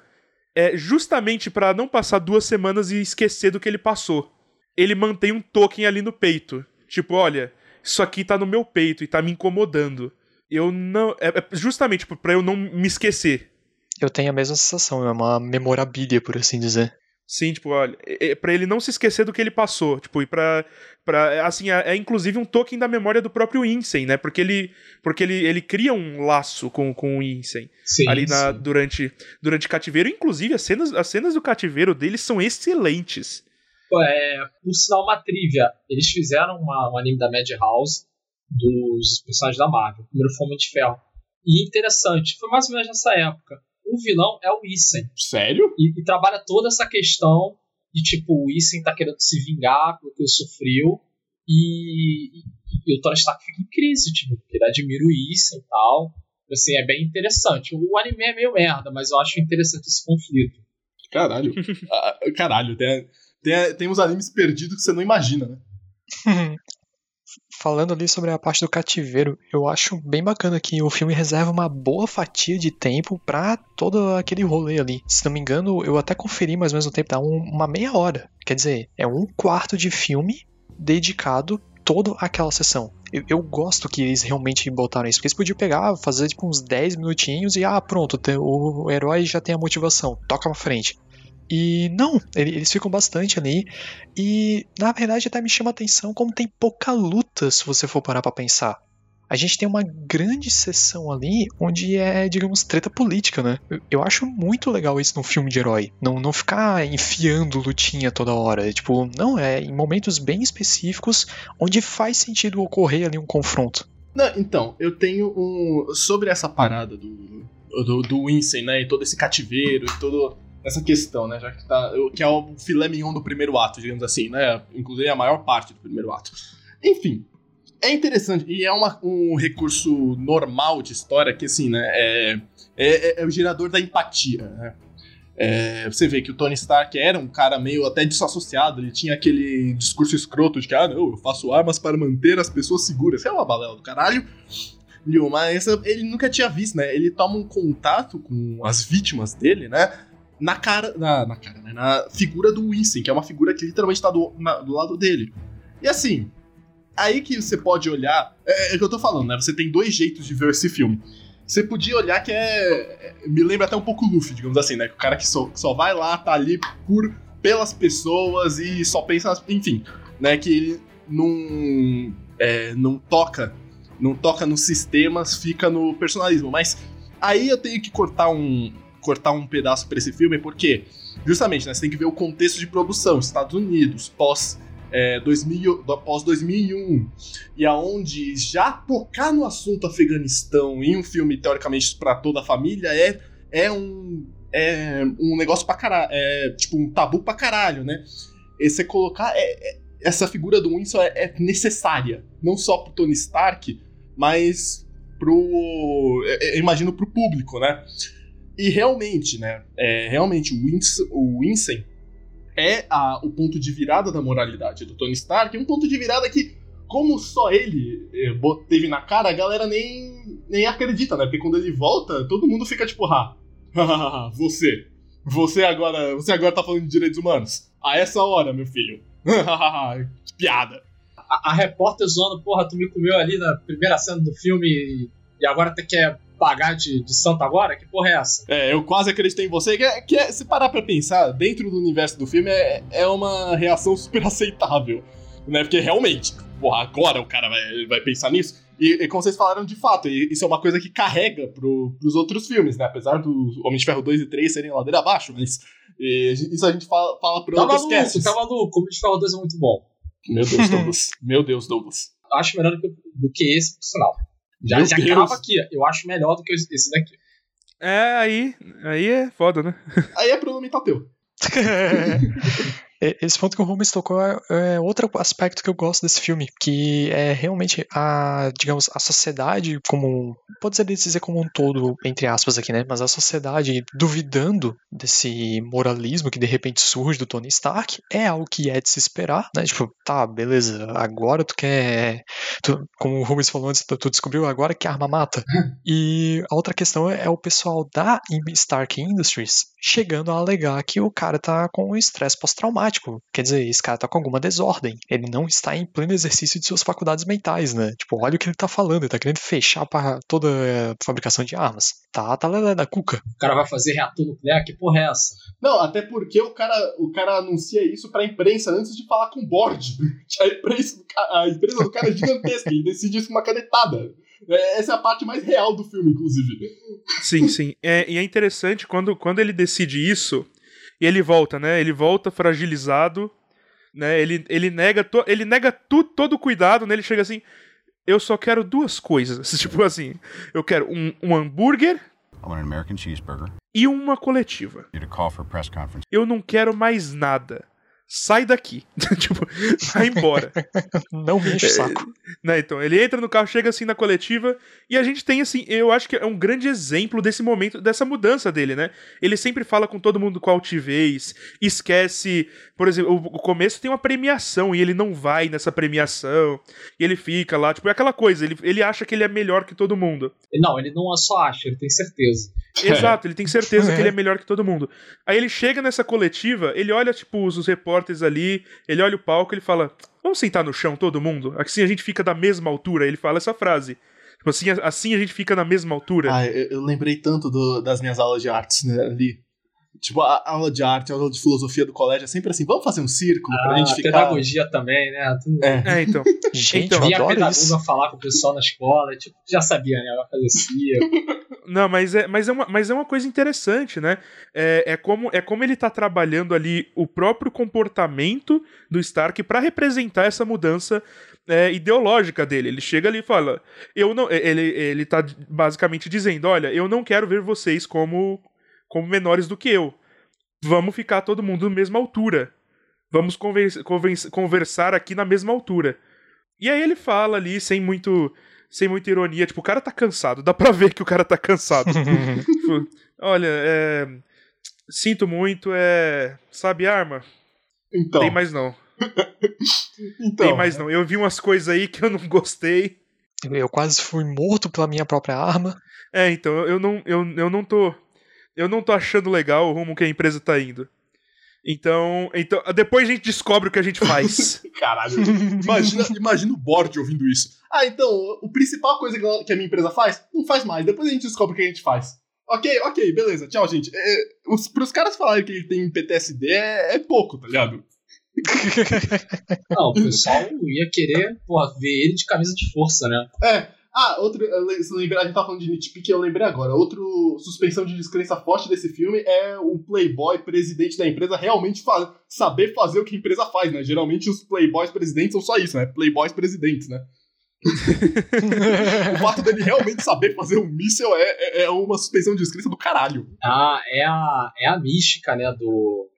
é justamente pra não passar duas semanas e esquecer do que ele passou. Ele mantém um token ali no peito. Tipo, olha, isso aqui tá no meu peito e tá me incomodando. Eu não... É, é justamente pra eu não me esquecer. Eu tenho a mesma sensação. É uma memorabilia, por assim dizer. Sim, tipo, olha... É, é pra ele não se esquecer do que ele passou. Tipo, e pra... Pra, assim, é, é inclusive um token da memória do próprio Yinsen, né? Porque ele, porque ele, ele cria um laço com, com o Yinsen ali na, durante, durante o cativeiro. Inclusive, as cenas, as cenas do cativeiro deles são excelentes. É, por sinal, uma trivia. Eles fizeram uma, um anime da Madhouse dos personagens da Marvel. O primeiro foi o Homem de Ferro. E interessante, foi mais ou menos nessa época. O vilão é o Yinsen. Sério? E, e trabalha toda essa questão... E tipo, o Yinsen tá querendo se vingar pelo que ele sofreu. E, e, e o Tony Stark fica em crise, tipo, porque ele admira o Yinsen e tal. Assim, é bem interessante. O anime é meio merda, mas eu acho interessante esse conflito. Caralho. Ah, caralho, tem, tem, tem uns animes perdidos que você não imagina, né? Falando ali sobre a parte do cativeiro, eu acho bem bacana que o filme reserva uma boa fatia de tempo pra todo aquele rolê ali. Se não me engano, eu até conferi, mas ao mesmo tempo dá um, uma meia hora. Quer dizer, é um quarto de filme dedicado toda àquela sessão. Eu, eu gosto que eles realmente botaram isso, porque eles podiam pegar, fazer tipo uns dez minutinhos e ah, pronto, o herói já tem a motivação, toca pra frente. E não, eles ficam bastante ali. E na verdade até me chama a atenção como tem pouca luta, se você for parar pra pensar. A gente tem uma grande sessão ali onde é, digamos, treta política, né? Eu acho muito legal isso num filme de herói. Não, não ficar enfiando lutinha toda hora. É, tipo, não, é em momentos bem específicos onde faz sentido ocorrer ali um confronto. Não, então, eu tenho um... Sobre essa parada do, do, do Yinsen, né? E todo esse cativeiro e todo... Essa questão, né, já que tá... Que é o filé mignon do primeiro ato, digamos assim, né? Inclusive a maior parte do primeiro ato. Enfim, é interessante, e é uma, um recurso normal de história, que assim, né, é, é, é o gerador da empatia, né? É, você vê que o Tony Stark era um cara meio até desassociado, ele tinha aquele discurso escroto de que, ah, não, eu faço armas para manter as pessoas seguras. Isso é uma balela do caralho. Mas ele nunca tinha visto, né? Ele toma um contato com as vítimas dele, né? Na cara, na, na, cara, né? Na figura do Yinsen, que é uma figura que literalmente tá do, na, do lado dele. E assim, aí que você pode olhar, é, é que eu tô falando, né? Você tem dois jeitos de ver esse filme. Você podia olhar que é... me lembra até um pouco o Luffy, digamos assim, né? O cara que só, que só vai lá, tá ali por, pelas pessoas e só pensa... Nas, enfim, né? Que ele não, é, não toca... Não toca nos sistemas, fica no personalismo. Mas aí eu tenho que cortar um, cortar um pedaço pra esse filme, porque justamente, né? Você tem que ver o contexto de produção. Estados Unidos, pós... É, pós dois mil e um, e aonde já tocar no assunto Afeganistão em um filme teoricamente pra toda a família é, é, um, é um negócio pra caralho, é tipo um tabu pra caralho, né? E você colocar é, é, essa figura do Winston é, é necessária, não só pro Tony Stark, mas pro, eu imagino, pro público, né? E realmente, né? É, realmente o Winston, o Winston é a, o ponto de virada da moralidade do Tony Stark, um ponto de virada que, como só ele é, teve na cara, a galera nem, nem acredita, né? Porque quando ele volta, todo mundo fica tipo, ah, você, você agora, você agora tá falando de direitos humanos? A essa hora, meu filho. Que piada. A, a repórter zoando, porra, tu me comeu ali na primeira cena do filme e, e agora tu quer pagar de, de santo agora? Que porra é essa? É, eu quase acreditei em você. Que, que é, se parar pra pensar, dentro do universo do filme, é, é uma reação super aceitável, né? Porque realmente, porra, agora o cara vai, vai pensar nisso. E, e como vocês falaram, de fato, isso é uma coisa que carrega pro, pros outros filmes, né? Apesar do Homem de Ferro dois e três serem ladeira abaixo, mas e, isso a gente fala, fala pro outros castes. Tá maluco, Homem de Ferro dois é muito bom. Meu Deus, Douglas. Meu Deus, Douglas. Acho melhor do que, do que esse, por sinal. Já, já grava aqui, eu acho melhor do que esse daqui. É, aí aí é foda, né? Aí é provavelmente teu. Esse ponto que o Rubens tocou é outro aspecto que eu gosto desse filme, que é realmente a, digamos, a sociedade como, pode dizer como um todo, entre aspas aqui, né? Mas a sociedade duvidando desse moralismo que de repente surge do Tony Stark é algo que é de se esperar, né? Tipo, tá, beleza, agora tu quer... Tu, como o Rubens falou antes, tu descobriu agora que a arma mata. E a outra questão é o pessoal da Stark Industries chegando a alegar que o cara tá com estresse pós-traumático. Quer dizer, esse cara tá com alguma desordem. Ele não está em pleno exercício de suas faculdades mentais, né? Tipo, olha o que ele tá falando. Ele tá querendo fechar para toda a fabricação de armas. Tá, tá lelé da cuca. O cara vai fazer reator nuclear? Que porra é essa? Não, até porque o cara, o cara anuncia isso pra imprensa antes de falar com o board. Que a imprensa do cara, a empresa do cara é gigantesca. Ele decide isso com uma canetada. Essa é a parte mais real do filme, inclusive. Sim, sim. É, e é interessante quando, quando ele decide isso... E ele volta, né? Ele volta fragilizado, né? Ele, ele nega, to, ele nega tu, todo o cuidado, né? Ele chega assim, eu só quero duas coisas. Tipo assim, eu quero um, um hambúrguer e uma coletiva. Eu não quero mais nada. Sai daqui. Tipo, vai embora. Não me enche o saco. É, né, então, ele entra no carro, chega assim na coletiva, e a gente tem assim, eu acho que é um grande exemplo desse momento, dessa mudança dele, né? Ele sempre fala com todo mundo com altivez, esquece, por exemplo, o, o começo tem uma premiação, e ele não vai nessa premiação, e ele fica lá, tipo, é aquela coisa, ele, ele acha que ele é melhor que todo mundo. Não, ele não só acha, ele tem certeza. Exato, ele tem certeza que ele é melhor que todo mundo. Aí ele chega nessa coletiva, ele olha, tipo, os, os repórteres ali, ele olha o palco e ele fala, vamos sentar no chão todo mundo? Assim a gente fica da mesma altura, ele fala essa frase. Tipo, assim, assim a gente fica na mesma altura. Ah, eu, eu lembrei tanto do, das minhas aulas de artes, né, ali. Tipo, a aula de arte, a aula de filosofia do colégio é sempre assim, vamos fazer um círculo ah, pra gente ficar... pedagogia também, né? É, é então. Gente, então, eu adoro a pedagoga isso. Falar com o pessoal na escola, tipo, já sabia, né? Ela falecia. Não, mas é, mas, é uma, mas é uma coisa interessante, né? É, é, como, é como ele tá trabalhando ali o próprio comportamento do Stark pra representar essa mudança é, ideológica dele. Ele chega ali e fala... Eu não, ele, ele tá basicamente dizendo, olha, eu não quero ver vocês como... como menores do que eu. Vamos ficar todo mundo na mesma altura. Vamos conversa, conversa, conversar aqui na mesma altura. E aí ele fala ali, sem muito, sem muita ironia, tipo, o cara tá cansado, dá pra ver que o cara tá cansado. Tipo, olha, é... sinto muito, é... sabe arma? Então. Tem mais não. Então. Tem mais não. Eu vi umas coisas aí que eu não gostei. Eu quase fui morto pela minha própria arma. É, então, eu não, eu, eu não tô... Eu não tô achando legal o rumo que a empresa tá indo. Então, então, depois a gente descobre o que a gente faz. Caralho, imagina, imagina o board ouvindo isso. Ah, então, a principal coisa que a minha empresa faz, não faz mais, depois a gente descobre o que a gente faz. Ok, ok, beleza, tchau, gente. É, os, pros caras falarem que ele tem P T S D é, é pouco, tá ligado? Não, o pessoal ia querer, porra, ver ele de camisa de força, né? É, ah, outro, se lembrar, a gente tava falando de nitpick, eu lembrei agora. Outro suspensão de descrença forte desse filme é o playboy presidente da empresa realmente fa- saber fazer o que a empresa faz, né? Geralmente os playboys presidentes são só isso, né? Playboys presidentes, né? O fato dele realmente saber fazer um míssel é, é, é uma suspensão de descrença do caralho. Ah, é a, é a mística, né? Do,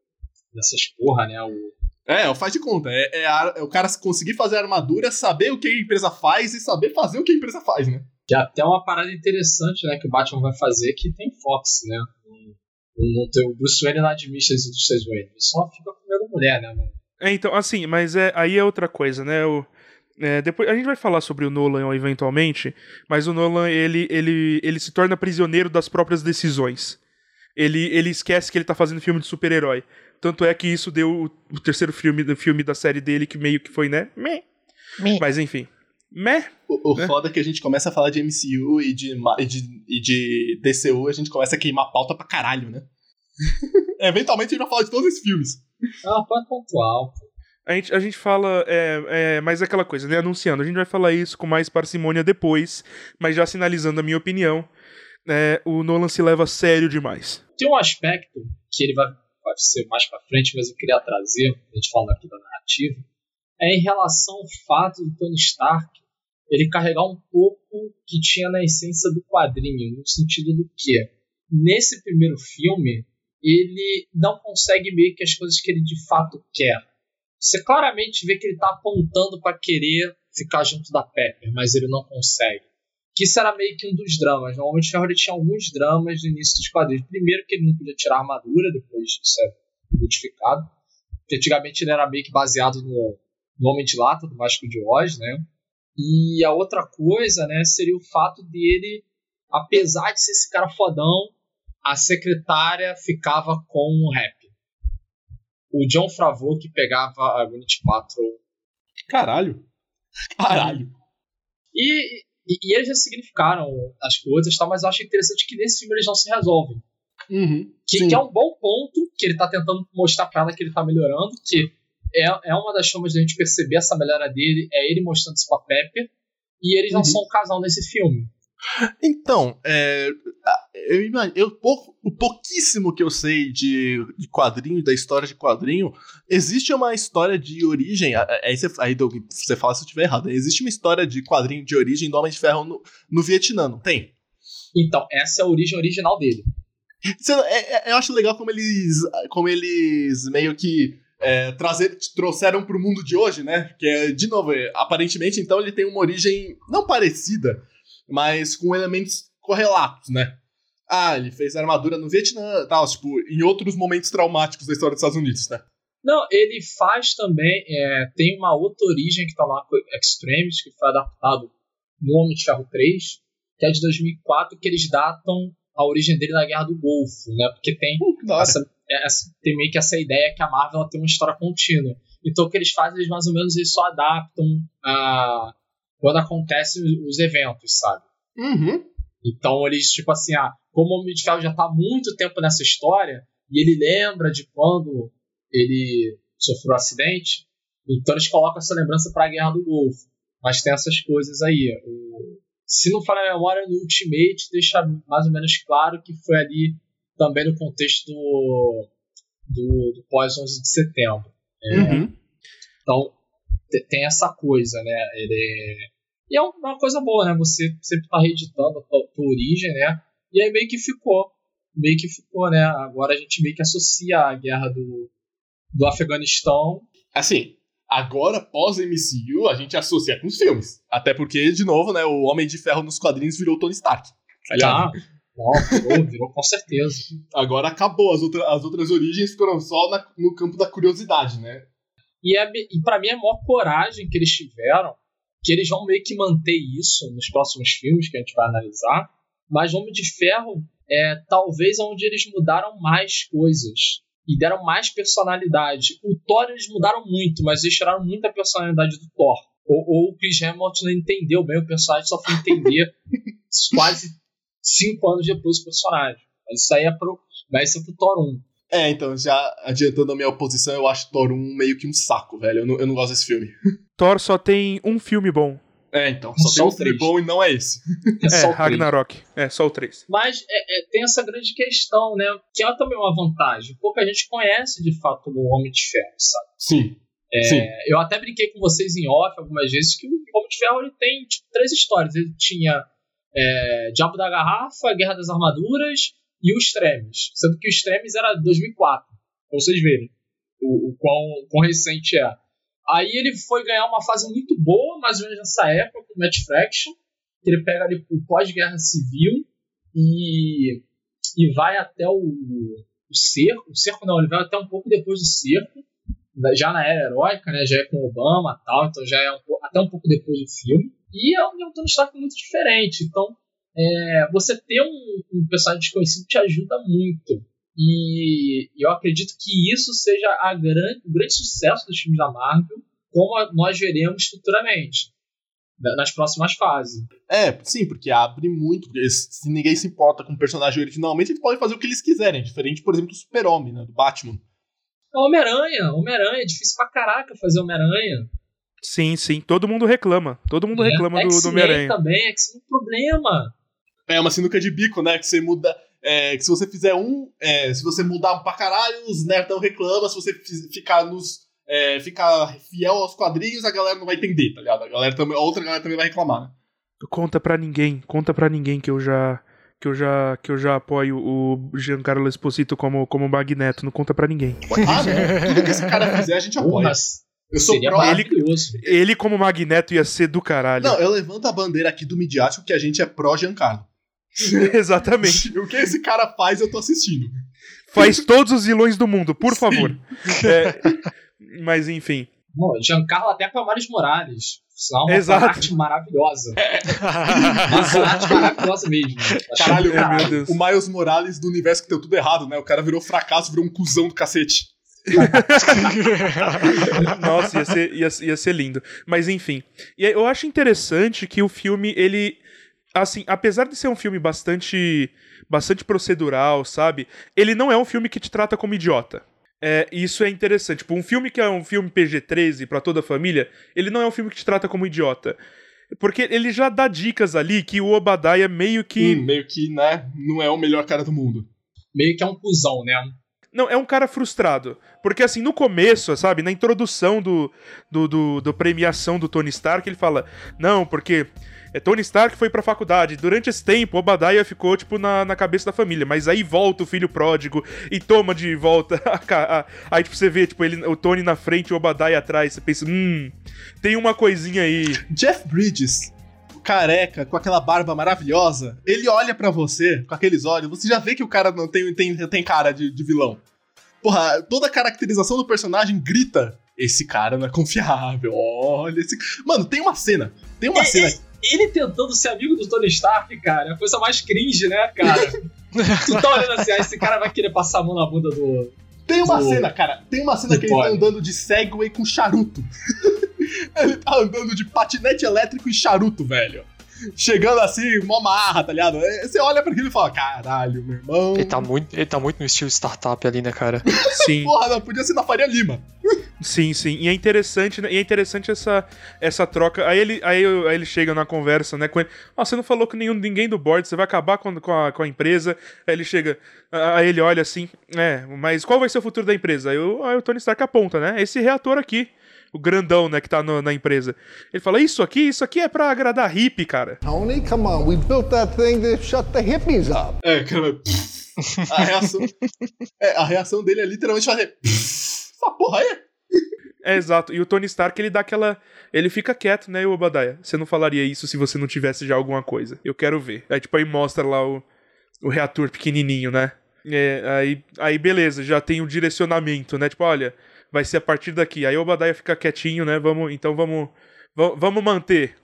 dessas porra, né? O... É, faz de conta. É, é, a, é o cara conseguir fazer a armadura, saber o que a empresa faz e saber fazer o que a empresa faz, né? Que é até uma parada interessante, né? Que o Batman vai fazer que tem Fox, né? Um, um, o Bruce Wayne não administra as indústrias Wayne. Ele só fica com a primeira mulher, né, mano? É, então, assim, mas é, aí é outra coisa, né? O, é, depois, a gente vai falar sobre o Nolan eventualmente, mas o Nolan, ele, ele, ele se torna prisioneiro das próprias decisões. Ele, ele esquece que ele tá fazendo filme de super-herói. Tanto é que isso deu o terceiro filme, o filme da série dele, que meio que foi, né? Meh. Meh. Mas enfim. Meh. O, o né? Foda é que a gente começa a falar de M C U e de, e de, e de D C U, a gente começa a queimar pauta pra caralho, né? Eventualmente a gente vai falar de todos esses filmes. Ah, pode pontual. A gente, a gente fala, é, é, mas é aquela coisa, né? Anunciando. A gente vai falar isso com mais parcimônia depois, mas já sinalizando a minha opinião, é, o Nolan se leva a sério demais. Tem um aspecto que ele vai... vai ser mais pra frente, mas eu queria trazer, a gente falando aqui da narrativa, é em relação ao fato do Tony Stark ele carregar um pouco que tinha na essência do quadrinho, no sentido do que, nesse primeiro filme, ele não consegue meio que as coisas que ele de fato quer. Você claramente vê que ele tá apontando pra querer ficar junto da Pepper, mas ele não consegue. Que isso era meio que um dos dramas. Normalmente o Ferro ele tinha alguns dramas no início dos quadrinhos. Primeiro que ele não podia tirar a armadura, depois isso é modificado. Porque antigamente ele era meio que baseado no, no Homem de Lata, do Mágico de Oz, né? E a outra coisa, né, seria o fato dele, apesar de ser esse cara fodão, a secretária ficava com o rap. O Jon Favreau que pegava a Unity Patrol. Caralho! Caralho! E... E, e eles já significaram as coisas, tá? Mas eu acho interessante que nesse filme eles não se resolvem. Uhum, que, que é um bom ponto que ele tá tentando mostrar pra ela que ele tá melhorando, que é, é uma das formas da gente perceber essa melhora dele, é ele mostrando isso pra Pepper, e eles não uhum. são um casal nesse filme. Então, é, eu, eu, pou, o pouquíssimo que eu sei de, de quadrinho, da história de quadrinho, existe uma história de origem, aí você, aí você fala se eu estiver errado, existe uma história de quadrinho de origem do Homem de Ferro no, no Vietnã, não tem? Então, essa é a origem original dele. Você, é, é, eu acho legal como eles, como eles meio que... É, trazer, trouxeram pro mundo de hoje, né? Que é, de novo, aparentemente, então, ele tem uma origem não parecida... mas com elementos correlatos, né? Ah, ele fez armadura no Vietnã, tal, tipo, em outros momentos traumáticos da história dos Estados Unidos, né? Não, ele faz também, é, tem uma outra origem que tá lá com Extremes, que foi adaptado no Homem de Ferro três, que é de dois mil e quatro, que eles datam a origem dele na Guerra do Golfo, né? Porque tem, uh, essa, essa, tem meio que essa ideia que a Marvel ela tem uma história contínua. Então o que eles fazem, eles mais ou menos eles só adaptam a... quando acontecem os eventos, sabe? Uhum. Então eles, tipo assim, ah, como o Homem de Ferro já tá há muito tempo nessa história, e ele lembra de quando ele sofreu um acidente, então eles colocam essa lembrança pra Guerra do Golfo. Mas tem essas coisas aí. O... Se não falar a memória, no Ultimate deixa mais ou menos claro que foi ali também no contexto do, do, do pós onze de setembro. É... Uhum. Então, tem essa coisa, né? Ele é... E é uma coisa boa, né? Você sempre tá reeditando a tua, tua origem, né? E aí meio que ficou. Meio que ficou, né? Agora a gente meio que associa a guerra do, do Afeganistão. Assim, agora, pós-M C U, a gente associa com os filmes. Até porque, de novo, né, o Homem de Ferro nos quadrinhos virou Tony Stark. Tá. Nossa, virou, virou com certeza. Agora acabou, as, outra, as outras origens ficaram só na, no campo da curiosidade, né? E, é, e pra mim é a maior coragem que eles tiveram, que eles vão meio que manter isso nos próximos filmes que a gente vai analisar, mas Homem de Ferro é talvez onde eles mudaram mais coisas e deram mais personalidade. O Thor eles mudaram muito, mas eles tiraram muita personalidade do Thor. Ou, ou o Chris Hemsworth não entendeu bem o personagem, só foi entender quase cinco anos depois o personagem. Mas isso aí é pro, mas isso é pro Thor um. É, então, já adiantando a minha oposição, eu acho Thor um meio que um saco, velho. Eu não, eu não gosto desse filme. Thor só tem um filme bom. É, então, só, só tem um filme bom e não é esse. É, é Ragnarok. É, só o três. Mas é, é, tem essa grande questão, né? Que é também uma vantagem. Pouca gente conhece, de fato, o Homem de Ferro, sabe? Sim. É, Sim. Eu até brinquei com vocês em off algumas vezes que o Homem de Ferro ele tem tipo, três histórias. Ele tinha é, Diabo da Garrafa, Guerra das Armaduras... E os Tremes, sendo que os Tremes era dois mil e quatro, pra vocês verem o, o, quão, o quão recente é. Aí ele foi ganhar uma fase muito boa, mais ou menos nessa época, com o Matt Fraction, que ele pega ali o pós-guerra civil e, e vai até o, o cerco, o cerco não, ele vai até um pouco depois do cerco, já na era heróica, né, já é com Obama e tal, então já é um, até um pouco depois do filme. E é um Tony Stark muito diferente, então... É, você ter um, um personagem desconhecido te ajuda muito. E eu acredito que isso seja a grande, o grande sucesso dos filmes da Marvel, como a, nós veremos futuramente, nas próximas fases. É, sim, porque abre muito. Porque se ninguém se importa com o personagem originalmente, eles podem fazer o que eles quiserem. Diferente, por exemplo, do Super-Homem, né, do Batman. É Homem-Aranha, Homem-Aranha. É difícil pra caraca fazer Homem-Aranha. Sim, sim. Todo mundo reclama. Todo mundo é, reclama do, do Homem-Aranha. Também, é que isso é um problema. É uma sinuca de bico, né? Que você muda. É, que se você fizer um. É, se você mudar pra caralho, os nerdão reclamam. Se você ficar nos. É, ficar fiel aos quadrinhos, a galera não vai entender, tá ligado? A galera também, a outra galera também vai reclamar, né? Conta pra ninguém, conta pra ninguém que eu já. Que eu já, que eu já apoio o Giancarlo Esposito como, como Magneto. Não conta pra ninguém. Ah, né? Tudo que esse cara fizer, a gente apoia. Nossa. Eu sou pró, ele, ele, como Magneto, ia ser do caralho. Não, eu levanto a bandeira aqui do midiático que a gente é pró Giancarlo. Exatamente. O que esse cara faz, eu tô assistindo. Faz todos os vilões do mundo, por Sim. favor. É, mas enfim. Bom, Giancarlo até pra Miles Morales. Isso é uma Exato. arte maravilhosa. É. Uma arte maravilhosa mesmo. Caralho, é, caralho. Meu Deus. O Miles Morales do universo que deu tudo errado, né? O cara virou fracasso, virou um cuzão do cacete. Nossa, ia ser, ia, ia ser lindo. Mas enfim. E eu acho interessante que o filme, ele. Assim, apesar de ser um filme bastante, bastante procedural, sabe? Ele não é um filme que te trata como idiota. É, isso é interessante. Tipo, um filme que é um filme P G treze pra toda a família, ele não é um filme que te trata como idiota. Porque ele já dá dicas ali que o Obadiah meio que... Hum, meio que, né? Não é o melhor cara do mundo. Meio que é um cuzão, né? Não, é um cara frustrado. Porque, assim, no começo, sabe? Na introdução do, do, do, do premiação do Tony Stark, ele fala... Não, porque... É, Tony Stark foi pra faculdade. Durante esse tempo, Obadiah ficou, tipo, na, na cabeça da família. Mas aí volta o filho pródigo e toma de volta a, a, aí, tipo, você vê, tipo, ele, o Tony na frente e o Obadiah atrás. Você pensa, hum, tem uma coisinha aí. Jeff Bridges, careca, com aquela barba maravilhosa, ele olha pra você com aqueles olhos. Você já vê que o cara não tem, tem, tem cara de, de vilão. Porra, toda a caracterização do personagem grita. Esse cara não é confiável. Olha esse... Mano, tem uma cena. Tem uma é, cena... É... Ele tentando ser amigo do Tony Stark, cara, é a coisa mais cringe, né, cara? Tu tá olhando assim, ah, esse cara vai querer passar a mão na bunda do... Tem uma do... cena, cara, tem uma cena que ele tá andando de Segway com charuto. Ele tá andando de patinete elétrico e charuto, velho. Chegando assim, mó marra, tá ligado? Você olha pra aquilo e fala, caralho, meu irmão... Ele tá muito, ele tá muito no estilo startup ali, né, cara? Sim. Porra, não, podia ser na Faria Lima. Sim, sim. E é interessante, né? E é interessante essa, essa troca. Aí ele, aí, aí ele chega na conversa, né? Com ele. Ah, você não falou com nenhum, ninguém do board, você vai acabar com, com, a, com a empresa. Aí ele chega, aí ele olha assim, é, mas qual vai ser o futuro da empresa? Aí o, aí o Tony Stark aponta, né? Esse reator aqui, o grandão, né, que tá no, na empresa. Ele fala, isso aqui, isso aqui é pra agradar hippie, cara. Tony, come on, we built that thing to shut the hippies up. É, cara, a reação, é, a reação dele é literalmente fazer, essa porra aí. É, exato. E o Tony Stark, ele dá aquela... Ele fica quieto, né, o Obadiah? Você não falaria isso se você não tivesse já alguma coisa. Eu quero ver. Aí, tipo, aí mostra lá o, o reator pequenininho, né? É, aí, aí, beleza, já tem o direcionamento, né? Tipo, olha, vai ser a partir daqui. Aí o Obadiah fica quietinho, né? Vamos, então vamos... Vamos, vamos manter.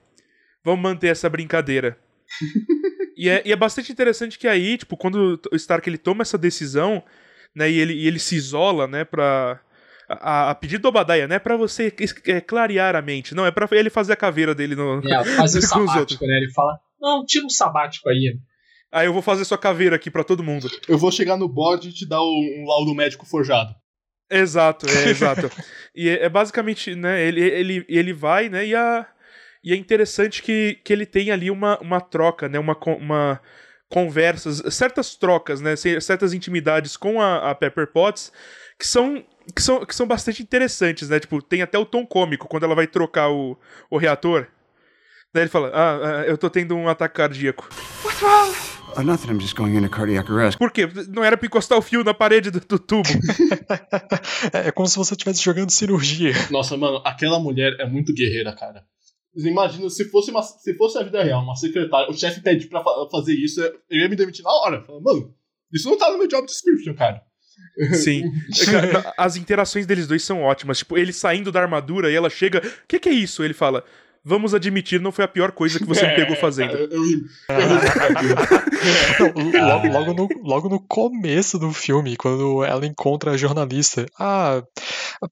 Vamos manter essa brincadeira. e, é, e é bastante interessante que aí, tipo, quando o Stark, ele toma essa decisão, né? E ele, e ele se isola, né, pra... A, a pedido do Obadiah, né? Pra você é, clarear a mente. Não, é pra ele fazer a caveira dele no... É, fazer o sabático, né? Ele fala, não, tira um sabático aí. Aí eu vou fazer sua caveira aqui pra todo mundo. Eu vou chegar no board e te dar um, um laudo médico forjado. Exato, é, exato. E é, é basicamente, né? Ele, ele, ele vai, né? E, a, e é interessante que, que ele tem ali uma, uma troca, né? Uma... uma conversas, certas trocas, né? Certas intimidades com a, a Pepper Potts, que são... Que são, que são bastante interessantes, né? Tipo, tem até o tom cômico quando ela vai trocar o, o reator. Daí ele fala, ah, eu tô tendo um ataque cardíaco. What's wrong? Oh, nothing, I'm just going into cardiac arrest. Por quê? Não era pra encostar o fio na parede do, do tubo. É como se você estivesse jogando cirurgia. Nossa, mano, aquela mulher é muito guerreira, cara. Imagina, se fosse, uma, se fosse a vida real, uma secretária, o chefe pede pra fazer isso, eu ia me demitir na hora. Fala, mano, isso não tá no meu job description, cara. Sim. As interações deles dois são ótimas. Tipo, ele saindo da armadura e ela chega... O que, que é isso? Ele fala... Vamos admitir, não foi a pior coisa que você me pegou fazendo. Não, logo, no, logo no começo do filme, quando ela encontra a jornalista. Ah,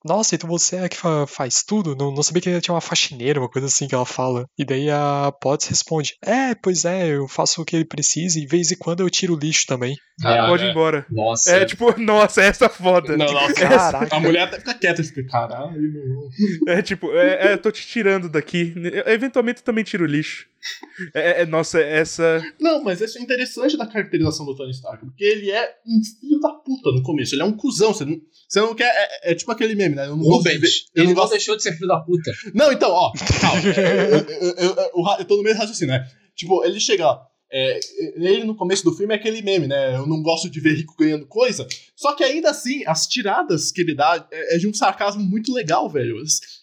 nossa, então você é que faz tudo? Não, não sabia que ela tinha uma faxineira, uma coisa assim que ela fala. E daí a Potts responde, é, pois é, eu faço o que ele precisa e de vez em quando eu tiro o lixo também. Ah, pode ir embora. Nossa. É tipo, nossa, essa é foda. Não, nossa, essa... A mulher até fica quieta, fica, caralho, meu. É tipo, é, é, eu tô te tirando daqui. Eu, eventualmente também tiro o lixo. É, é, nossa, essa... Não, mas isso é interessante da caracterização do Tony Stark, porque ele é um filho da puta no começo. Ele é um cuzão, você não, você não quer... É, é tipo aquele meme, né? Eu não gosto, eu ele não gosto... deixou de ser filho da puta. Não, então, ó, calma. eu, eu, eu, eu, eu tô no meio do raciocínio, né? Tipo, ele chega lá. É, ele no começo do filme é aquele meme, né? Eu não gosto de ver rico ganhando coisa. Só que ainda assim, as tiradas que ele dá é, é de um sarcasmo muito legal, velho.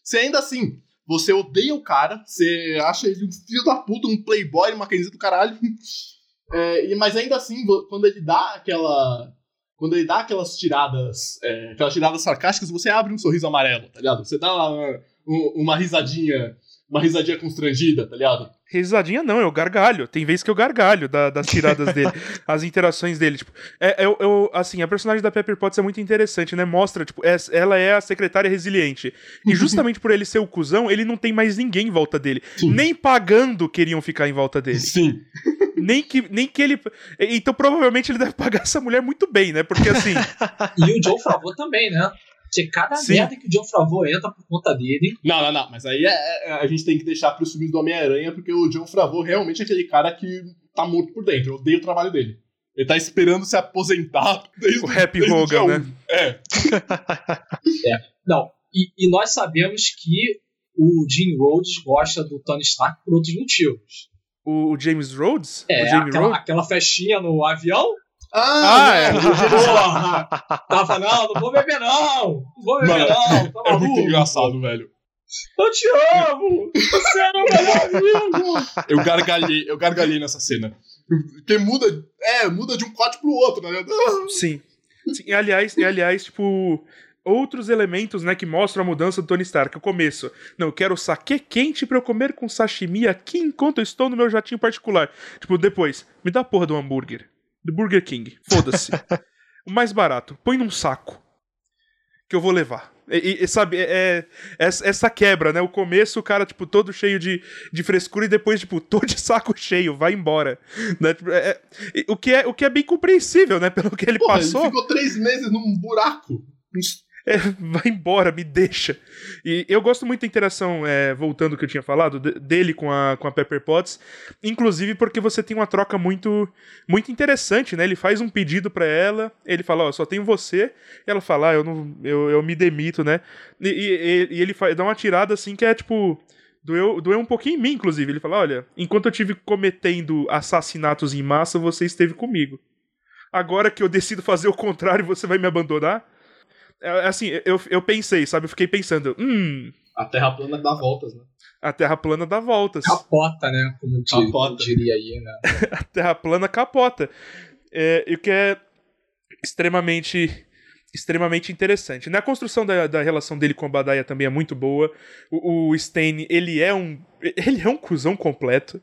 Se ainda assim... Você odeia o cara, você acha ele um filho da puta, um playboy, uma camiseta do caralho. É, mas ainda assim, quando ele dá aquela. Quando ele dá aquelas tiradas. É, aquelas tiradas sarcásticas, você abre um sorriso amarelo, tá ligado? Você dá uma, uma risadinha. Uma risadinha constrangida, tá ligado? Risadinha não, eu gargalho. Tem vezes que eu gargalho da, das tiradas dele. As interações dele, tipo... É, eu, eu, assim, a personagem da Pepper Potts é muito interessante, né? Mostra, tipo, é, ela é a secretária resiliente. E justamente por ele ser o cuzão, ele não tem mais ninguém em volta dele. Sim. Nem pagando queriam ficar em volta dele. Sim. Nem que, nem que ele... Então, provavelmente, ele deve pagar essa mulher muito bem, né? Porque, assim... E o Jon Favreau também, né? Porque cada Sim. merda que o Jon Favreau entra por conta dele... Não, não, não. Mas aí é, é, a gente tem que deixar pros filmes do Homem-Aranha, porque o Jon Favreau realmente é aquele cara que tá morto por dentro. Eu odeio o trabalho dele. Ele tá esperando se aposentar desde o Happy Hogan, né? Um. É. é. Não. E, e nós sabemos que o Jim Rhodes gosta do Tony Stark por outros motivos. O, o James Rhodes? É, o James aquela, Rhodes? Aquela festinha no avião... Ah, ah não, é. Tava, não, não vou beber, não. Não vou beber, mano, não. Tá é muito engraçado, velho. Eu te amo. Você é meu melhor amigo. Eu gargalhei, eu gargalhei nessa cena. Porque muda, é, muda de um corte pro outro, né? Sim. Sim. E, aliás, e aliás, tipo... Outros elementos, né, que mostram a mudança do Tony Stark. O começo. Não, eu quero saquê quente pra eu comer com sashimi aqui enquanto eu estou no meu jatinho particular. Tipo, depois, me dá a porra do hambúrguer. Do Burger King, foda-se. O mais barato, põe num saco que eu vou levar. E, e sabe, é, é, essa quebra, né? O começo, o cara, tipo, todo cheio de, de frescura e depois, tipo, todo de saco cheio, vai embora. Né? É, é, o, que é, o que é bem compreensível, né? Pelo que ele Porra, passou. Ele ficou três meses num buraco. É, vai embora, me deixa. E eu gosto muito da interação, é, voltando ao que eu tinha falado, de, dele com a, com a Pepper Potts, inclusive porque você tem uma troca muito, muito interessante, né? Ele faz um pedido pra ela, ele fala, ó, oh, só tenho você, e ela fala, ah, eu, não, eu, eu me demito, né? E, e, e ele faz, dá uma tirada assim que é tipo, doeu, doeu um pouquinho em mim, inclusive. Ele fala, olha, enquanto eu estive cometendo assassinatos em massa, você esteve comigo. Agora que eu decido fazer o contrário, você vai me abandonar? Assim, eu, eu pensei, sabe? Eu fiquei pensando, hum... A Terra plana dá voltas, né? A Terra plana dá voltas. Capota, né? Como eu diria aí, né? A Terra plana capota. É, e o que é extremamente... extremamente interessante. Na construção da, da relação dele com o Obadiah também é muito boa. O, o Stane, ele é um... Ele é um cuzão completo.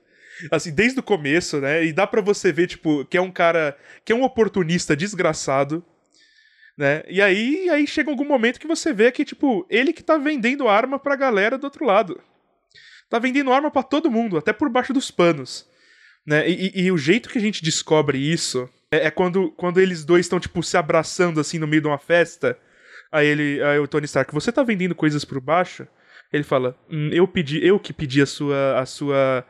Assim, desde o começo, né? E dá pra você ver, tipo, que é um cara... Que é um oportunista desgraçado, né? E aí, aí chega algum momento que você vê que, tipo... Ele que tá vendendo arma pra galera do outro lado. Tá vendendo arma pra todo mundo, até por baixo dos panos. Né? E, e, e o jeito que a gente descobre isso... É quando, quando eles dois estão, tipo, se abraçando, assim, no meio de uma festa. Aí ele, aí o Tony Stark, você tá vendendo coisas por baixo? Ele fala, hum, eu pedi, eu que pedi a sua... A sua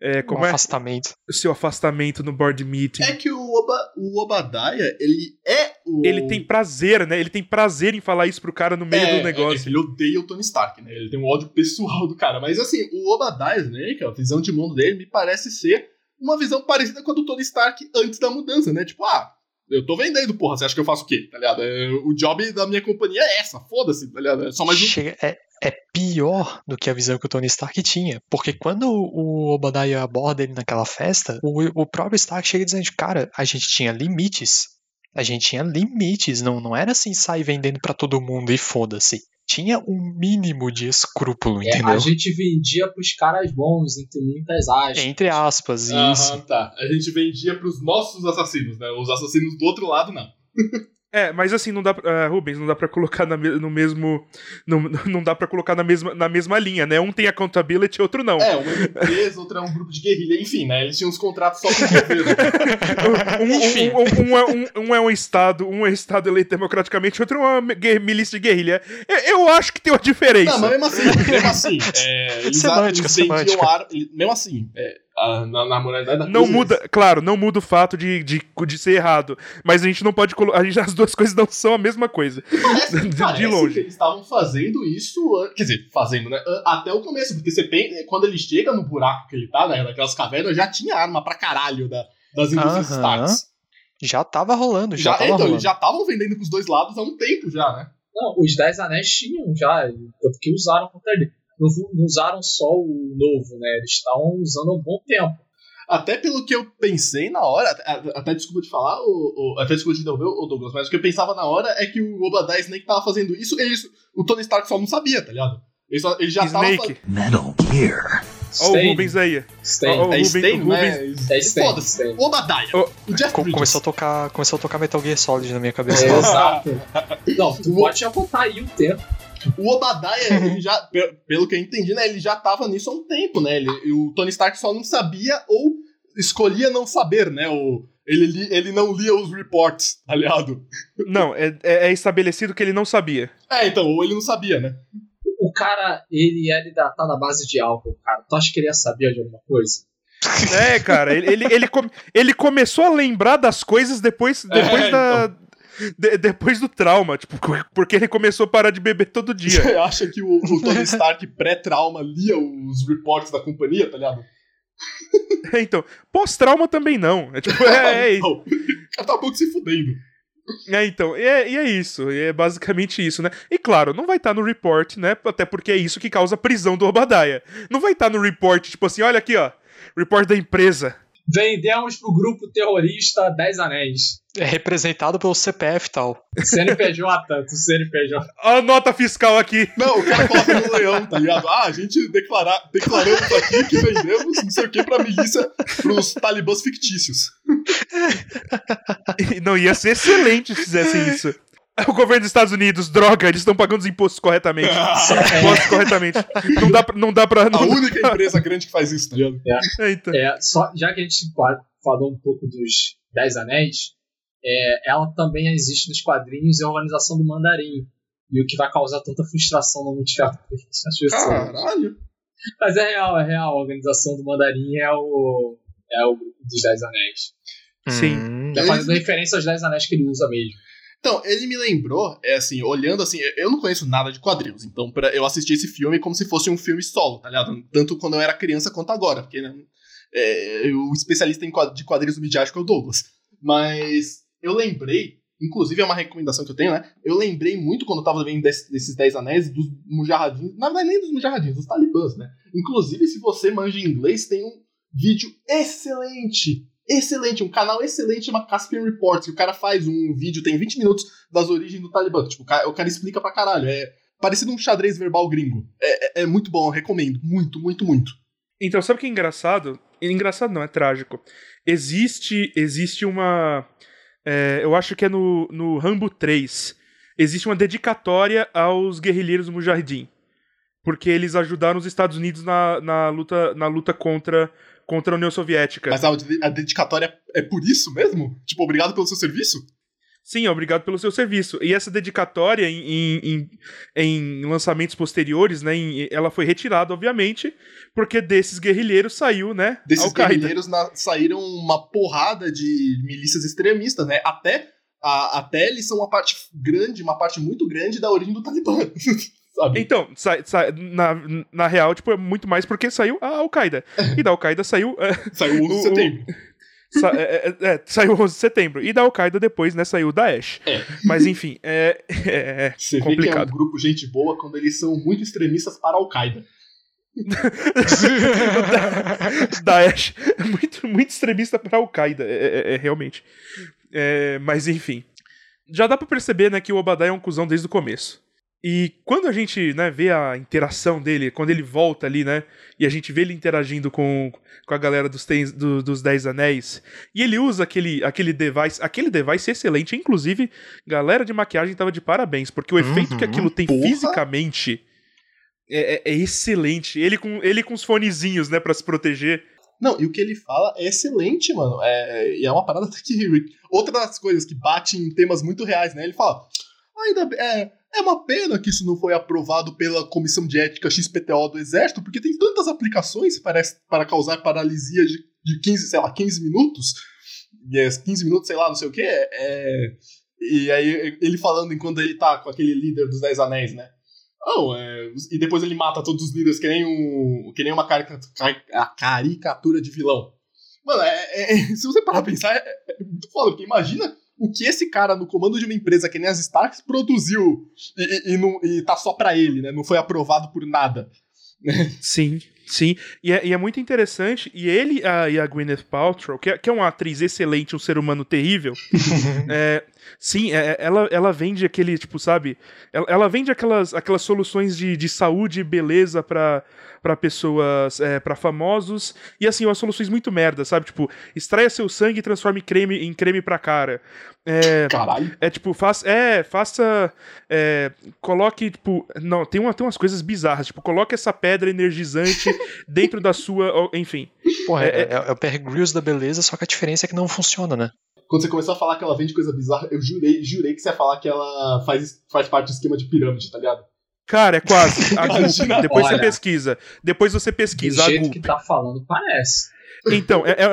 é, como o é? afastamento. O seu afastamento no board meeting. É que o, Oba, o Obadiah, ele é o... Ele tem prazer, né? Ele tem prazer em falar isso pro cara no meio é, do negócio. É, ele odeia o Tony Stark, né? Ele tem um ódio pessoal do cara. Mas, assim, o Obadiah, né? Que a visão de mundo dele me parece ser... Uma visão parecida com a do Tony Stark antes da mudança, né? Tipo, ah, eu tô vendendo, porra, você acha que eu faço o quê? Tá ligado? O job da minha companhia é essa, foda-se, tá ligado? É só mais um... Chega, é, é pior do que a visão que o Tony Stark tinha. Porque quando o Obadiah aborda ele naquela festa, o, o próprio Stark chega dizendo, cara, a gente tinha limites. A gente tinha limites, não, não era assim, sair vendendo pra todo mundo e foda-se. Tinha um mínimo de escrúpulo, é, entendeu? A gente vendia pros caras bons, entre muitas aspas. Entre aspas, uhum, isso. Tá. A gente vendia pros nossos assassinos, né? Os assassinos do outro lado, não. É, mas assim, não dá pra, uh, Rubens, não dá pra colocar na me, no mesmo... Não, não dá pra colocar na mesma, na mesma linha, né? Um tem accountability, outro não. É, uma empresa, outra é um grupo de guerrilha, enfim, né? Eles tinham uns contratos só com o governo. um, um, um, um, é, um, um é um Estado, um é Estado eleito democraticamente, outro é uma guerra, milícia de guerrilha. Eu, eu acho que tem uma diferença. Não, mas mesmo assim, mesmo assim... É, eles semântica, semântica. Ar, mesmo assim... É, Ah, na, na moralidade da não coisa, muda, eles... Claro, não muda o fato de, de, de ser errado, mas a gente não pode colocar, as duas coisas não são a mesma coisa. Parece, de, parece de longe. Que eles estavam fazendo isso, quer dizer, fazendo, né, até o começo, porque você pensa, quando ele chega no buraco que ele tá, né, naquelas cavernas, já tinha arma pra caralho da, das indústrias uh-huh. Starks. Já tava rolando, já, já tava então, rolando. Eles já estavam vendendo pros dois lados há um tempo já, né? Não, os Dez Anéis tinham já, tanto que usaram contra ele. Não, não usaram só o novo, né? Eles estavam usando há um bom tempo. Até pelo que eu pensei na hora, até, até desculpa de falar, o, o, até desculpa de devolver o Douglas, mas o que eu pensava na hora é que o Obadiah Snake tava fazendo isso, e isso, o Tony Stark só não sabia, tá ligado? Ele, só, ele já Snake. Tava... Metal Gear. Olha o Rubens aí. Stane. Oh, é Stane, né? É Stane. O Obadiah. Oh, o Jeff Bridges. Começou a tocar, começou a tocar Metal Gear Solid na minha cabeça. É, exato. Não, tu pode apontar aí o tempo. O Obadiah, ele já, pelo que eu entendi, né, ele já tava nisso há um tempo, né? Ele, o Tony Stark só não sabia ou escolhia não saber, né? O, ele, li, ele não lia os reports, tá ligado? Não, é, é estabelecido que ele não sabia. É, então, ou ele não sabia, né? O cara, ele, ele tá na base de álcool, cara. Tu acha que ele ia saber de alguma coisa? É, cara, ele, ele, ele, come, ele começou a lembrar das coisas depois, depois é, da... Então. De, depois do trauma, tipo, porque ele começou a parar de beber todo dia. Você acha que o, o Tony Stark pré-trauma lia os reports da companhia, tá ligado? É, então, pós-trauma também não. É tipo, é, é isso. Tá pouco se fudendo. É, então, e é, é isso. É basicamente isso, né? E claro, não vai estar no report, né? Até porque é isso que causa a prisão do Obadiah. Não vai estar no report, tipo assim, olha aqui, ó. Report da empresa. Vendemos pro grupo terrorista Dez Anéis. É representado pelo C P F e tal. C N P J, do C N P J. Olha a nota fiscal aqui. Não, o cara coloca no leão, tá ligado? Ah, a gente declara... declaramos aqui que vendemos não sei o que pra milícia, pros talibãs fictícios. Não, ia ser excelente se fizessem isso. O governo dos Estados Unidos, droga, eles estão pagando os impostos corretamente. Ah, impostos é. corretamente. Não dá pra... Não dá pra não a única dá... empresa grande que faz isso, tá ligado? É, é, então. é, só, já que a gente falou um pouco dos Dez Anéis, é, ela também existe nos quadrinhos e é a organização do Mandarim. E o que vai causar tanta frustração no mundo de teatro. Caralho! Mas é real, é real. A organização do Mandarim é o, é o grupo dos Dez Anéis. Sim. Hum. É fazendo referência aos Dez Anéis que ele usa mesmo. Então, ele me lembrou, é assim, olhando assim, eu não conheço nada de quadrinhos, então pra, eu assisti esse filme como se fosse um filme solo, tá ligado? Tanto quando eu era criança quanto agora, porque né, é, o especialista em quadrinhos, de quadrinhos midiáticos é o Douglas. Mas eu lembrei Inclusive, é uma recomendação que eu tenho, né? Eu lembrei muito quando eu tava vendo desse, desses dez anéis dos mujahadins. Na verdade, nem dos mujahadins, dos talibãs, né? Inclusive, se você manja em inglês, tem um vídeo excelente. Excelente, um canal excelente, chama Caspian Reports, que o cara faz um vídeo, tem vinte minutos, das origens do Talibã. Tipo, o cara, o cara explica pra caralho. É parecido um xadrez verbal gringo. É, é, é muito bom, eu recomendo. Muito, muito, muito. Então, sabe o que é engraçado? Engraçado não, é trágico. Existe, existe uma... É, eu acho que é no, no Rambo três. Existe uma dedicatória aos guerrilheiros Mujahideen. Porque eles ajudaram os Estados Unidos na, na, luta, na luta contra, contra a União Soviética. Mas a, a dedicatória é por isso mesmo? Tipo, obrigado pelo seu serviço? Sim, obrigado pelo seu serviço. E essa dedicatória em, em, em, em lançamentos posteriores, né? Em, ela foi retirada, obviamente, porque desses guerrilheiros saiu, né? Desses guerrilheiros na, saíram uma porrada de milícias extremistas, né? Até, a, até eles são uma parte grande, uma parte muito grande da origem do Talibã. Sabe? Então, sa, sa, na, na real, tipo, é muito mais porque saiu a Al-Qaeda. E da Al-Qaeda saiu. Saiu o onze de setembro. Sa- é, é, é, saiu onze de setembro. E da Al-Qaeda depois, né, saiu o Daesh. É. Mas enfim, é, é, é Você complicado. Vê que é um grupo gente boa quando eles são muito extremistas para a Al-Qaeda. Daesh é muito, muito extremista para a Al-Qaeda, é, é, é, realmente. É, mas enfim, já dá pra perceber, né, que o Obadiah é um cuzão desde o começo. E quando a gente, né, vê a interação dele, quando ele volta ali, né, e a gente vê ele interagindo com, com a galera dos, ten, do, dos Dez Anéis, e ele usa aquele, aquele device, aquele device excelente, inclusive, galera de maquiagem tava de parabéns, porque o uhum, efeito que aquilo tem porra. fisicamente é, é, é excelente. Ele com, ele com os fonezinhos, né, pra se proteger. Não, e o que ele fala é excelente, mano, é, é uma parada que... Outra das coisas que bate em temas muito reais, né, ele fala, ainda bem... É... É uma pena que isso não foi aprovado pela Comissão de Ética X P T O do Exército, porque tem tantas aplicações para, para causar paralisia de, de quinze, sei lá, quinze minutos. Yes, quinze minutos, sei lá, não sei o quê. É, e aí ele falando enquanto ele tá com aquele líder dos Dez Anéis, né? Oh, é, e depois ele mata todos os líderes que nem, um, que nem uma caricatura, a caricatura de vilão. Mano, é, é, se você parar pra pensar, é, é muito foda, porque imagina... O que esse cara no comando de uma empresa que nem as Starks produziu e, e, e, não, e tá só pra ele, né? Não foi aprovado por nada. Sim, sim. E é, e é muito interessante. E ele a, e a Gwyneth Paltrow, que é, que é uma atriz excelente, um ser humano terrível. é, sim, é, ela, ela vende aquele, tipo, sabe? Ela, ela vende aquelas, aquelas soluções de, de saúde e beleza pra... pra pessoas, é, pra famosos, e assim, umas soluções muito merda, sabe? Tipo, extraia seu sangue e transforme creme, em creme pra cara. É, caralho. É tipo, faça, é, faça, é, coloque, tipo, não, tem, uma, tem umas coisas bizarras, tipo, coloque essa pedra energizante dentro da sua, enfim. Porra, é, é, é, é o Bear Grylls da beleza, só que a diferença é que não funciona, né? Quando você começou a falar que ela vende coisa bizarra, eu jurei, jurei que você ia falar que ela faz, faz parte do esquema de pirâmide, tá ligado? Cara, é quase. A Gulp. Depois Olha, você pesquisa. Depois você pesquisa. Do jeito a Gulp. que tá falando, parece. Então, é, é,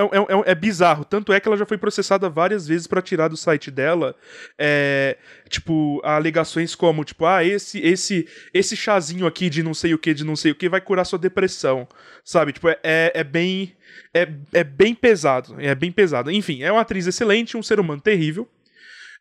é, é bizarro. Tanto é que ela já foi processada várias vezes pra tirar do site dela. É, tipo, alegações como, tipo, ah, esse, esse, esse chazinho aqui de não sei o que, de não sei o que, vai curar sua depressão. Sabe? Tipo, é, é bem. É, é bem pesado. É bem pesado. Enfim, é uma atriz excelente, um ser humano terrível.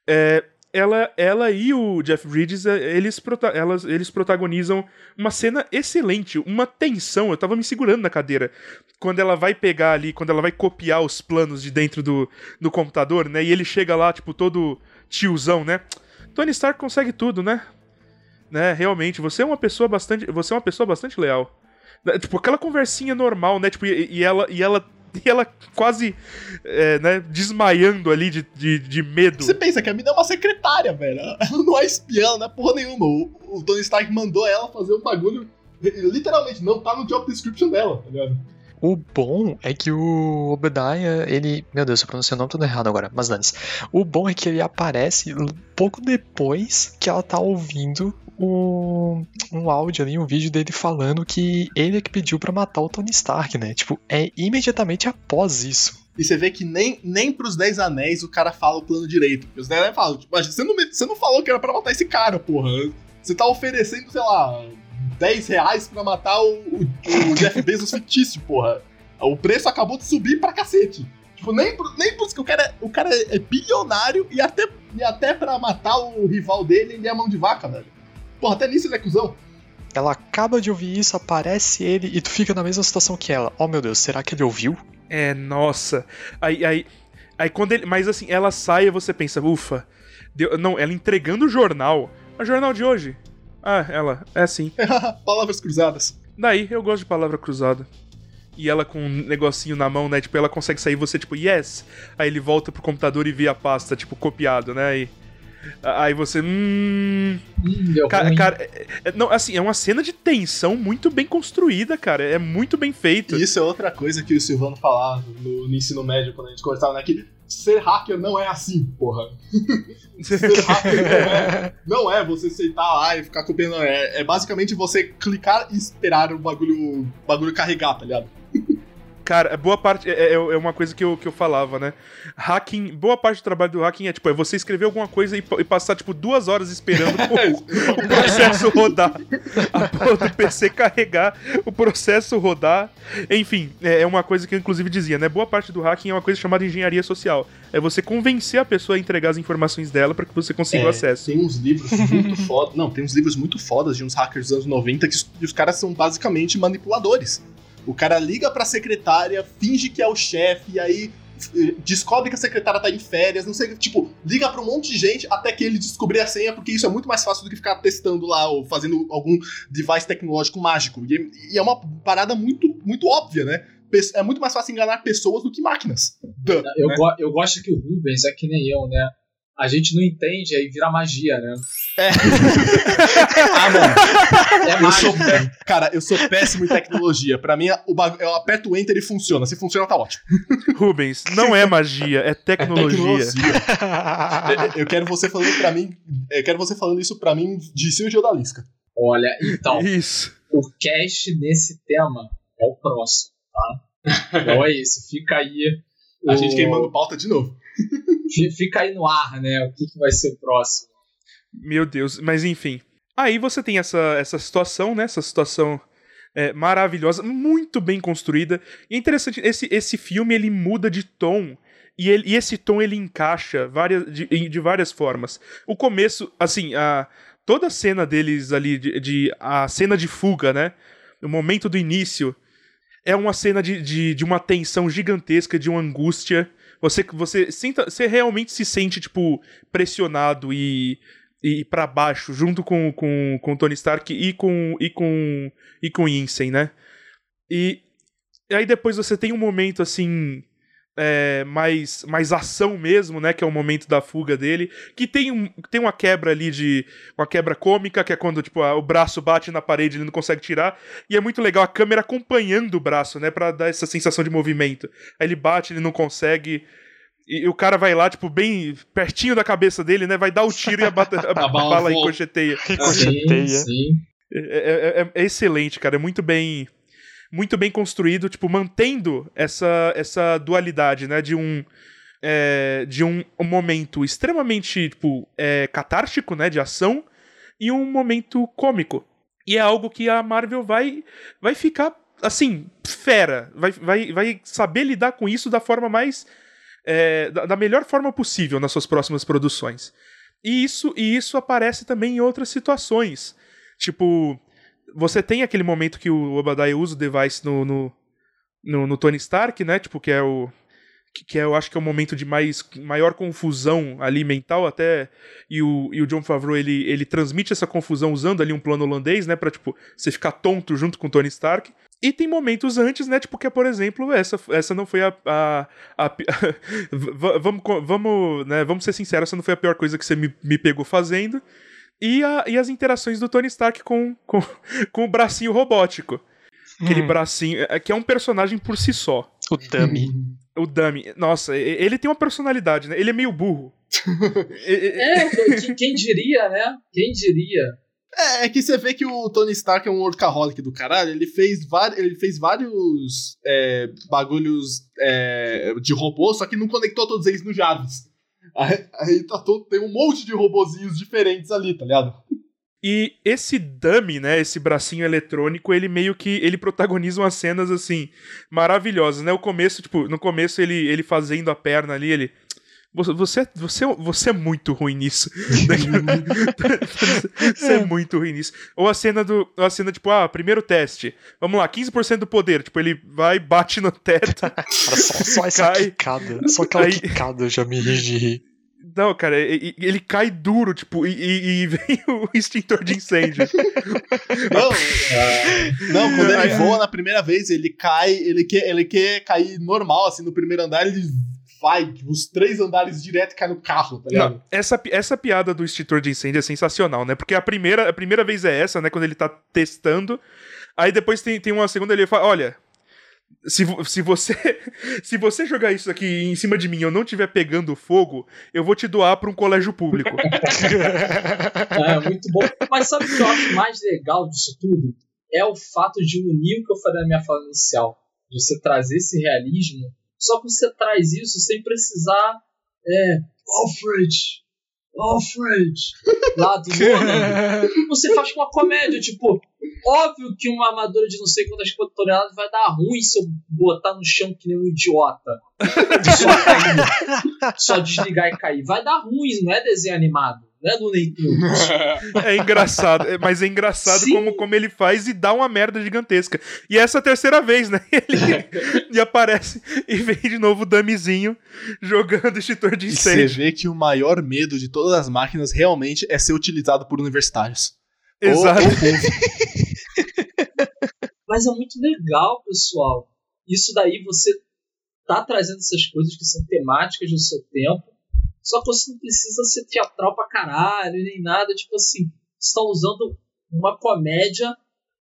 É. Ela, ela e o Jeff Bridges, eles, prota- elas, eles protagonizam uma cena excelente, uma tensão. Eu tava me segurando na cadeira. Quando ela vai pegar ali, quando ela vai copiar os planos de dentro do, do computador, né? E ele chega lá, tipo, todo tiozão, né? Tony Stark consegue tudo, né? Né? Realmente, você é uma pessoa bastante, você é uma pessoa bastante leal. Tipo, aquela conversinha normal, né? Tipo, e, e ela... E ela E ela quase, é, né, desmaiando ali de, de, de medo. Você pensa que a mina é uma secretária, velho. Ela não é espiã, não é porra nenhuma. O, o Tony Stark mandou ela fazer um bagulho, literalmente, não tá no job description dela, tá ligado? O bom é que o Obadiah, ele... Meu Deus, eu pronunciei o nome todo errado agora, mas dane-se. O bom é que ele aparece pouco depois que ela tá ouvindo um, um áudio ali, um vídeo dele falando que ele é que pediu pra matar o Tony Stark, né? Tipo, é imediatamente após isso. E você vê que nem, nem pros Dez Anéis o cara fala o plano direito. Os Dez Anéis falam, tipo, você não, você não falou que era pra matar esse cara, porra. Você tá oferecendo, sei lá... dez reais pra matar o, o, o Jeff Bezos fictício, porra. O preço acabou de subir pra cacete. Tipo, nem, nem por isso que o cara, o cara é bilionário e até, e até pra matar o rival dele, ele é a mão de vaca, velho. Porra, até nisso ele é cuzão. Ela acaba de ouvir isso, aparece ele e tu fica na mesma situação que ela. Oh, meu Deus, será que ele ouviu? É, nossa. Aí, aí, aí quando ele... Mas assim, ela sai e você pensa, ufa. Deu... Não, ela entregando o jornal. O jornal de hoje? Ah, ela, é assim. Palavras cruzadas. Daí, eu gosto de palavra cruzada. E ela com um negocinho na mão, né? Tipo, ela consegue sair, você tipo, yes. Aí ele volta pro computador e vê a pasta, tipo, copiado, né? E... Aí você... Hum... Hum, cara, cara é, não, assim, é uma cena de tensão muito bem construída, cara. É muito bem feito. Isso é outra coisa que o Silvano falava no, no ensino médio, quando a gente cortava, né? Que ser hacker não é assim, porra. Ser hacker não é, não é você sentar lá e ficar copiando. É, é basicamente você clicar e esperar o bagulho, bagulho carregar, tá ligado? Cara, boa parte... É, é uma coisa que eu, que eu falava, né? Hacking... Boa parte do trabalho do hacking é, tipo, é você escrever alguma coisa e, e passar, tipo, duas horas esperando o, o processo rodar. A porra do P C carregar, o processo rodar. Enfim, é uma coisa que eu, inclusive, dizia, né? Boa parte do hacking é uma coisa chamada engenharia social. É você convencer a pessoa a entregar as informações dela pra que você consiga é, o acesso. Tem uns livros muito fodas... Não, tem uns livros muito fodas de uns hackers dos anos noventa que os, que os caras são, basicamente, manipuladores. O cara liga pra secretária, finge que é o chefe, e aí descobre que a secretária tá em férias, não sei, tipo, liga pra um monte de gente até que ele descobrir a senha, porque isso é muito mais fácil do que ficar testando lá ou fazendo algum device tecnológico mágico. E é uma parada muito, muito óbvia, né? É muito mais fácil enganar pessoas do que máquinas. Duh, eu, né? go- eu gosto que o Rubens é que nem eu, né? A gente não entende, aí vira magia, né? É. Ah, mano. É eu sou, cara, eu sou péssimo em tecnologia. Pra mim, o bag... eu aperto o enter e funciona. Se funciona, tá ótimo. Rubens, não é magia, é tecnologia. É tecnologia. Eu quero você falando pra mim. Eu quero você falando isso pra mim de Silvio Jodalisca. Olha, então. Isso. O cast nesse tema é o próximo, tá? Então é isso. Fica aí. A o... gente queimando pauta de novo. Fica aí no ar, né? O que, que vai ser o próximo? Meu Deus, mas enfim. Aí você tem essa, essa situação, né? Essa situação é, maravilhosa, muito bem construída. E é interessante, esse, esse filme ele muda de tom. E, ele, e esse tom ele encaixa várias, de, de várias formas. O começo, assim, a, toda a cena deles ali, de, de, a cena de fuga, né? O momento do início é uma cena de, de, de uma tensão gigantesca, de uma angústia. Você, você, sinta, você realmente se sente, tipo, pressionado e, e pra baixo, junto com o com, com Tony Stark e com e com, e com Yinsen, né? E, e aí depois você tem um momento, assim, é, mais, mais ação mesmo, né? Que é o momento da fuga dele. Que tem, um, tem uma quebra ali de... Uma quebra cômica, que é quando, tipo, a, o braço bate na parede e ele não consegue tirar. E é muito legal a câmera acompanhando o braço, né? Pra dar essa sensação de movimento. Aí ele bate, ele não consegue... E o cara vai lá, tipo, bem pertinho da cabeça dele, né? Vai dar o tiro e a, bata, a, a bala ricocheteia. Ricocheteia. Sim, sim. É, é, é excelente, cara. É muito bem, muito bem construído, tipo, mantendo essa, essa dualidade, né? De um, é, de um, um momento extremamente, tipo, é, catártico, né? De ação e um momento cômico. E é algo que a Marvel vai, vai ficar, assim, fera. Vai, vai, vai saber lidar com isso da forma mais... É, da, da melhor forma possível nas suas próximas produções. E isso, e isso aparece também em outras situações. Tipo, você tem aquele momento que o Obadiah usa o device no, no, no, no Tony Stark, né? Tipo, que é o... Que, que é, eu acho que é o momento de mais, maior confusão ali mental até. E o, e o Jon Favreau, ele, ele transmite essa confusão usando ali um plano holandês, né? Pra, tipo, você ficar tonto junto com o Tony Stark. E tem momentos antes, né, tipo, que, por exemplo, essa, essa não foi a... a, a, a vamos, vamos, né, vamos ser sinceros, essa não foi a pior coisa que você me, me pegou fazendo. E, a, e as interações do Tony Stark com, com, com o bracinho robótico. Aquele hum. bracinho, que é um personagem por si só. O Dummy. O Dummy. Nossa, ele tem uma personalidade, né? Ele é meio burro. É, quem diria, né? Quem diria... É, é que você vê que o Tony Stark é um workaholic do caralho. Ele fez, var- ele fez vários é, bagulhos é, de robô, só que não conectou todos eles no Jarvis. Aí, aí tá todo, tem um monte de robozinhos diferentes ali, tá ligado? E esse dummy, né, esse bracinho eletrônico, ele meio que, ele protagoniza umas cenas, assim, maravilhosas, né? O começo, tipo, no começo ele, ele fazendo a perna ali, ele... Você, você, você é muito ruim nisso. Você é muito ruim nisso. Ou a cena do. A cena, tipo, ah, primeiro teste. Vamos lá, quinze por cento do poder. Tipo, ele vai, bate no teto. Cara, só, só essa cai, quicada. Só aquela cai... quicada eu já me ri de rir. Não, cara, ele cai duro, tipo, e, e, e vem o extintor de incêndio. Não, uh, não, quando ele voa na primeira vez, ele cai, ele quer, ele quer cair normal, assim, no primeiro andar, ele vai, os três andares direto e cai no carro, tá ligado? Não, essa, essa piada do extintor de incêndio é sensacional, né? Porque a primeira, a primeira vez é essa, né, quando ele tá testando, aí depois tem, tem uma segunda, ele fala, olha... Se, se, você, se você jogar isso aqui em cima de mim e eu não estiver pegando fogo, eu vou te doar pra um colégio público. É, muito bom. Mas sabe o que eu acho mais legal disso tudo? É o fato de unir o que eu falei na minha fala inicial. De você trazer esse realismo. Só que você traz isso sem precisar... É, Alfred! Alfred! Lá do Nolan. Você faz com uma comédia, tipo... Óbvio que uma armadura de não sei quantas toneladas vai dar ruim se eu botar no chão que nem um idiota. Só cair. Só desligar e cair. Vai dar ruim, não é desenho animado. Não é do Neymar. É engraçado. Mas é engraçado como, como ele faz e dá uma merda gigantesca. E essa é a terceira vez, né? Ele e aparece e vem de novo o dummyzinho jogando extintor de incêndio. E você vê que o maior medo de todas as máquinas realmente é ser utilizado por universitários. Exato. Mas é muito legal, pessoal. Isso daí você tá trazendo essas coisas que são temáticas do seu tempo. Só que você não precisa ser teatral pra caralho, nem nada. Tipo assim, você tá usando uma comédia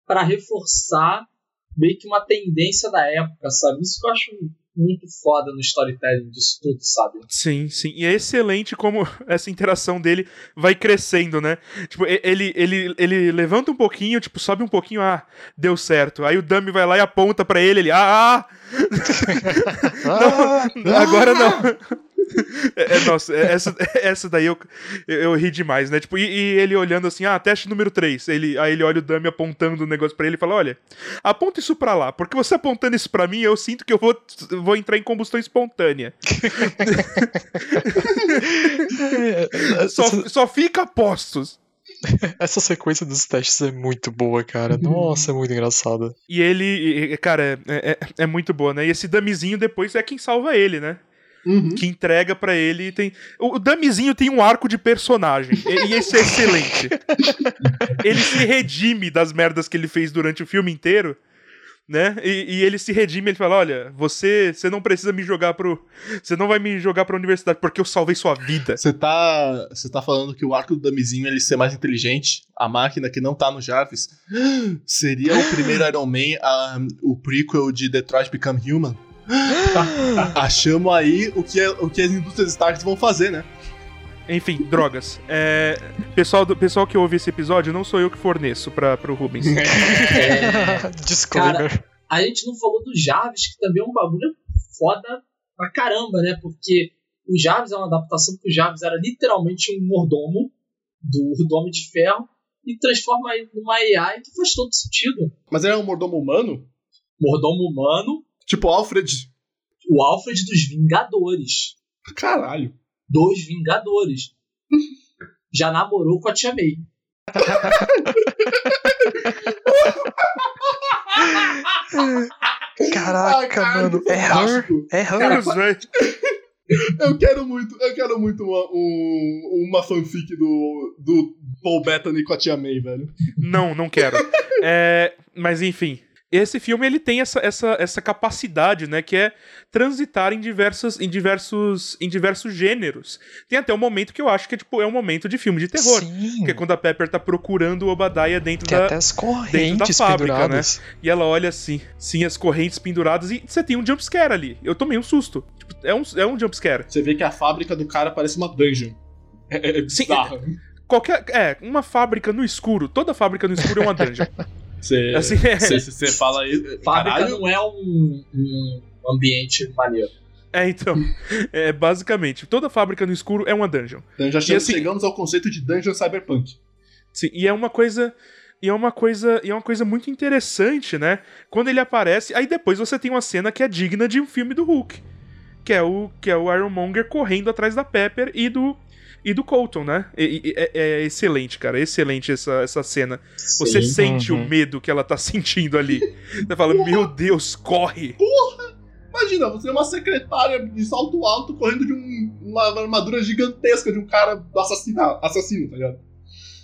pra reforçar meio que uma tendência da época, sabe? Isso que eu acho muito foda no storytelling disso tudo, sabe? Sim, sim. E é excelente como essa interação dele vai crescendo, né? Tipo, ele, ele, ele levanta um pouquinho, tipo, sobe um pouquinho, ah, deu certo. Aí o Dummy vai lá e aponta pra ele, ele, ah! Não, agora não. É, é, nossa, é, essa, é, essa daí eu, eu, eu ri demais, né? Tipo, e, e ele olhando assim, ah, teste número três. Ele, aí ele olha o Dummy apontando o negócio pra ele e fala, olha, aponta isso pra lá, porque você apontando isso pra mim, eu sinto que eu vou, vou entrar em combustão espontânea. só, só fica a postos. Essa sequência dos testes é muito boa, cara. Nossa, é muito engraçada. E ele, cara, é, é, é muito boa, né? E esse dummyzinho depois é quem salva ele, né? Uhum. Que entrega pra ele e tem... O dummyzinho tem um arco de personagem. E esse é excelente. Ele se redime das merdas que ele fez durante o filme inteiro, né? E, e ele se redime, ele fala, olha, você, você não precisa me jogar pro... Você não vai me jogar pra universidade porque eu salvei sua vida. Você tá, você tá falando que o arco do dummyzinho é ele ser mais inteligente? A máquina que não tá no Jarvis? Seria o primeiro Iron Man, a, o prequel de Detroit Become Human? Achamos aí o que, é, o que as indústrias Stark vão fazer, né? Enfim, drogas. É, pessoal, do, pessoal que ouve esse episódio, não sou eu que forneço pra, pro Rubens. É, disclaimer. Cara, a gente não falou do Jarvis, que também é um bagulho foda pra caramba, né? Porque o Jarvis é uma adaptação que o Jarvis era literalmente um mordomo do, do Homem de Ferro e transforma ele numa A I que faz todo sentido. Mas ele é um mordomo humano? Mordomo humano. Tipo o Alfred. O Alfred dos Vingadores. Caralho. Dos Vingadores. Já namorou com a Tia May. Caraca, ah, cara, mano. É raro. É raro, velho. Eu quero muito, eu quero muito uma, um, uma fanfic do, do Paul Bettany com a Tia May, velho. Não, não quero. É, mas enfim. Esse filme, ele tem essa, essa, essa capacidade, né, que é transitar em, diversas, em, diversos, em diversos gêneros. Tem até um momento que eu acho que tipo, é um momento de filme de terror. Sim. Que é quando a Pepper tá procurando o Obadiah dentro, tem da, até as correntes dentro da fábrica, penduradas, né? E ela olha assim, sim, as correntes penduradas, e você tem um jumpscare ali. Eu tomei um susto. Tipo, é um, é um jumpscare. Você vê que a fábrica do cara parece uma dungeon. É, é bizarro. Sim, qualquer, é, uma fábrica no escuro. Toda fábrica no escuro é uma dungeon. Você assim, é. Fala aí. Fábrica, caralho, não é um, um ambiente maneiro. É, então. É, basicamente, toda fábrica no escuro é uma dungeon. Então já e chegamos assim, ao conceito de dungeon cyberpunk. Sim, e é uma coisa... E é uma coisa, e é uma coisa muito interessante, né? Quando ele aparece... Aí depois você tem uma cena que é digna de um filme do Hulk. Que é o, que é o Ironmonger correndo atrás da Pepper e do, e do Colton, né? E, e, é, é excelente, cara. É excelente essa, essa cena. Sim, você sente uhum. o medo que ela tá sentindo ali. Você fala, porra, meu Deus, corre! Porra! Imagina, você é uma secretária de salto alto correndo de um, uma armadura gigantesca de um cara assassino, assassino, tá ligado?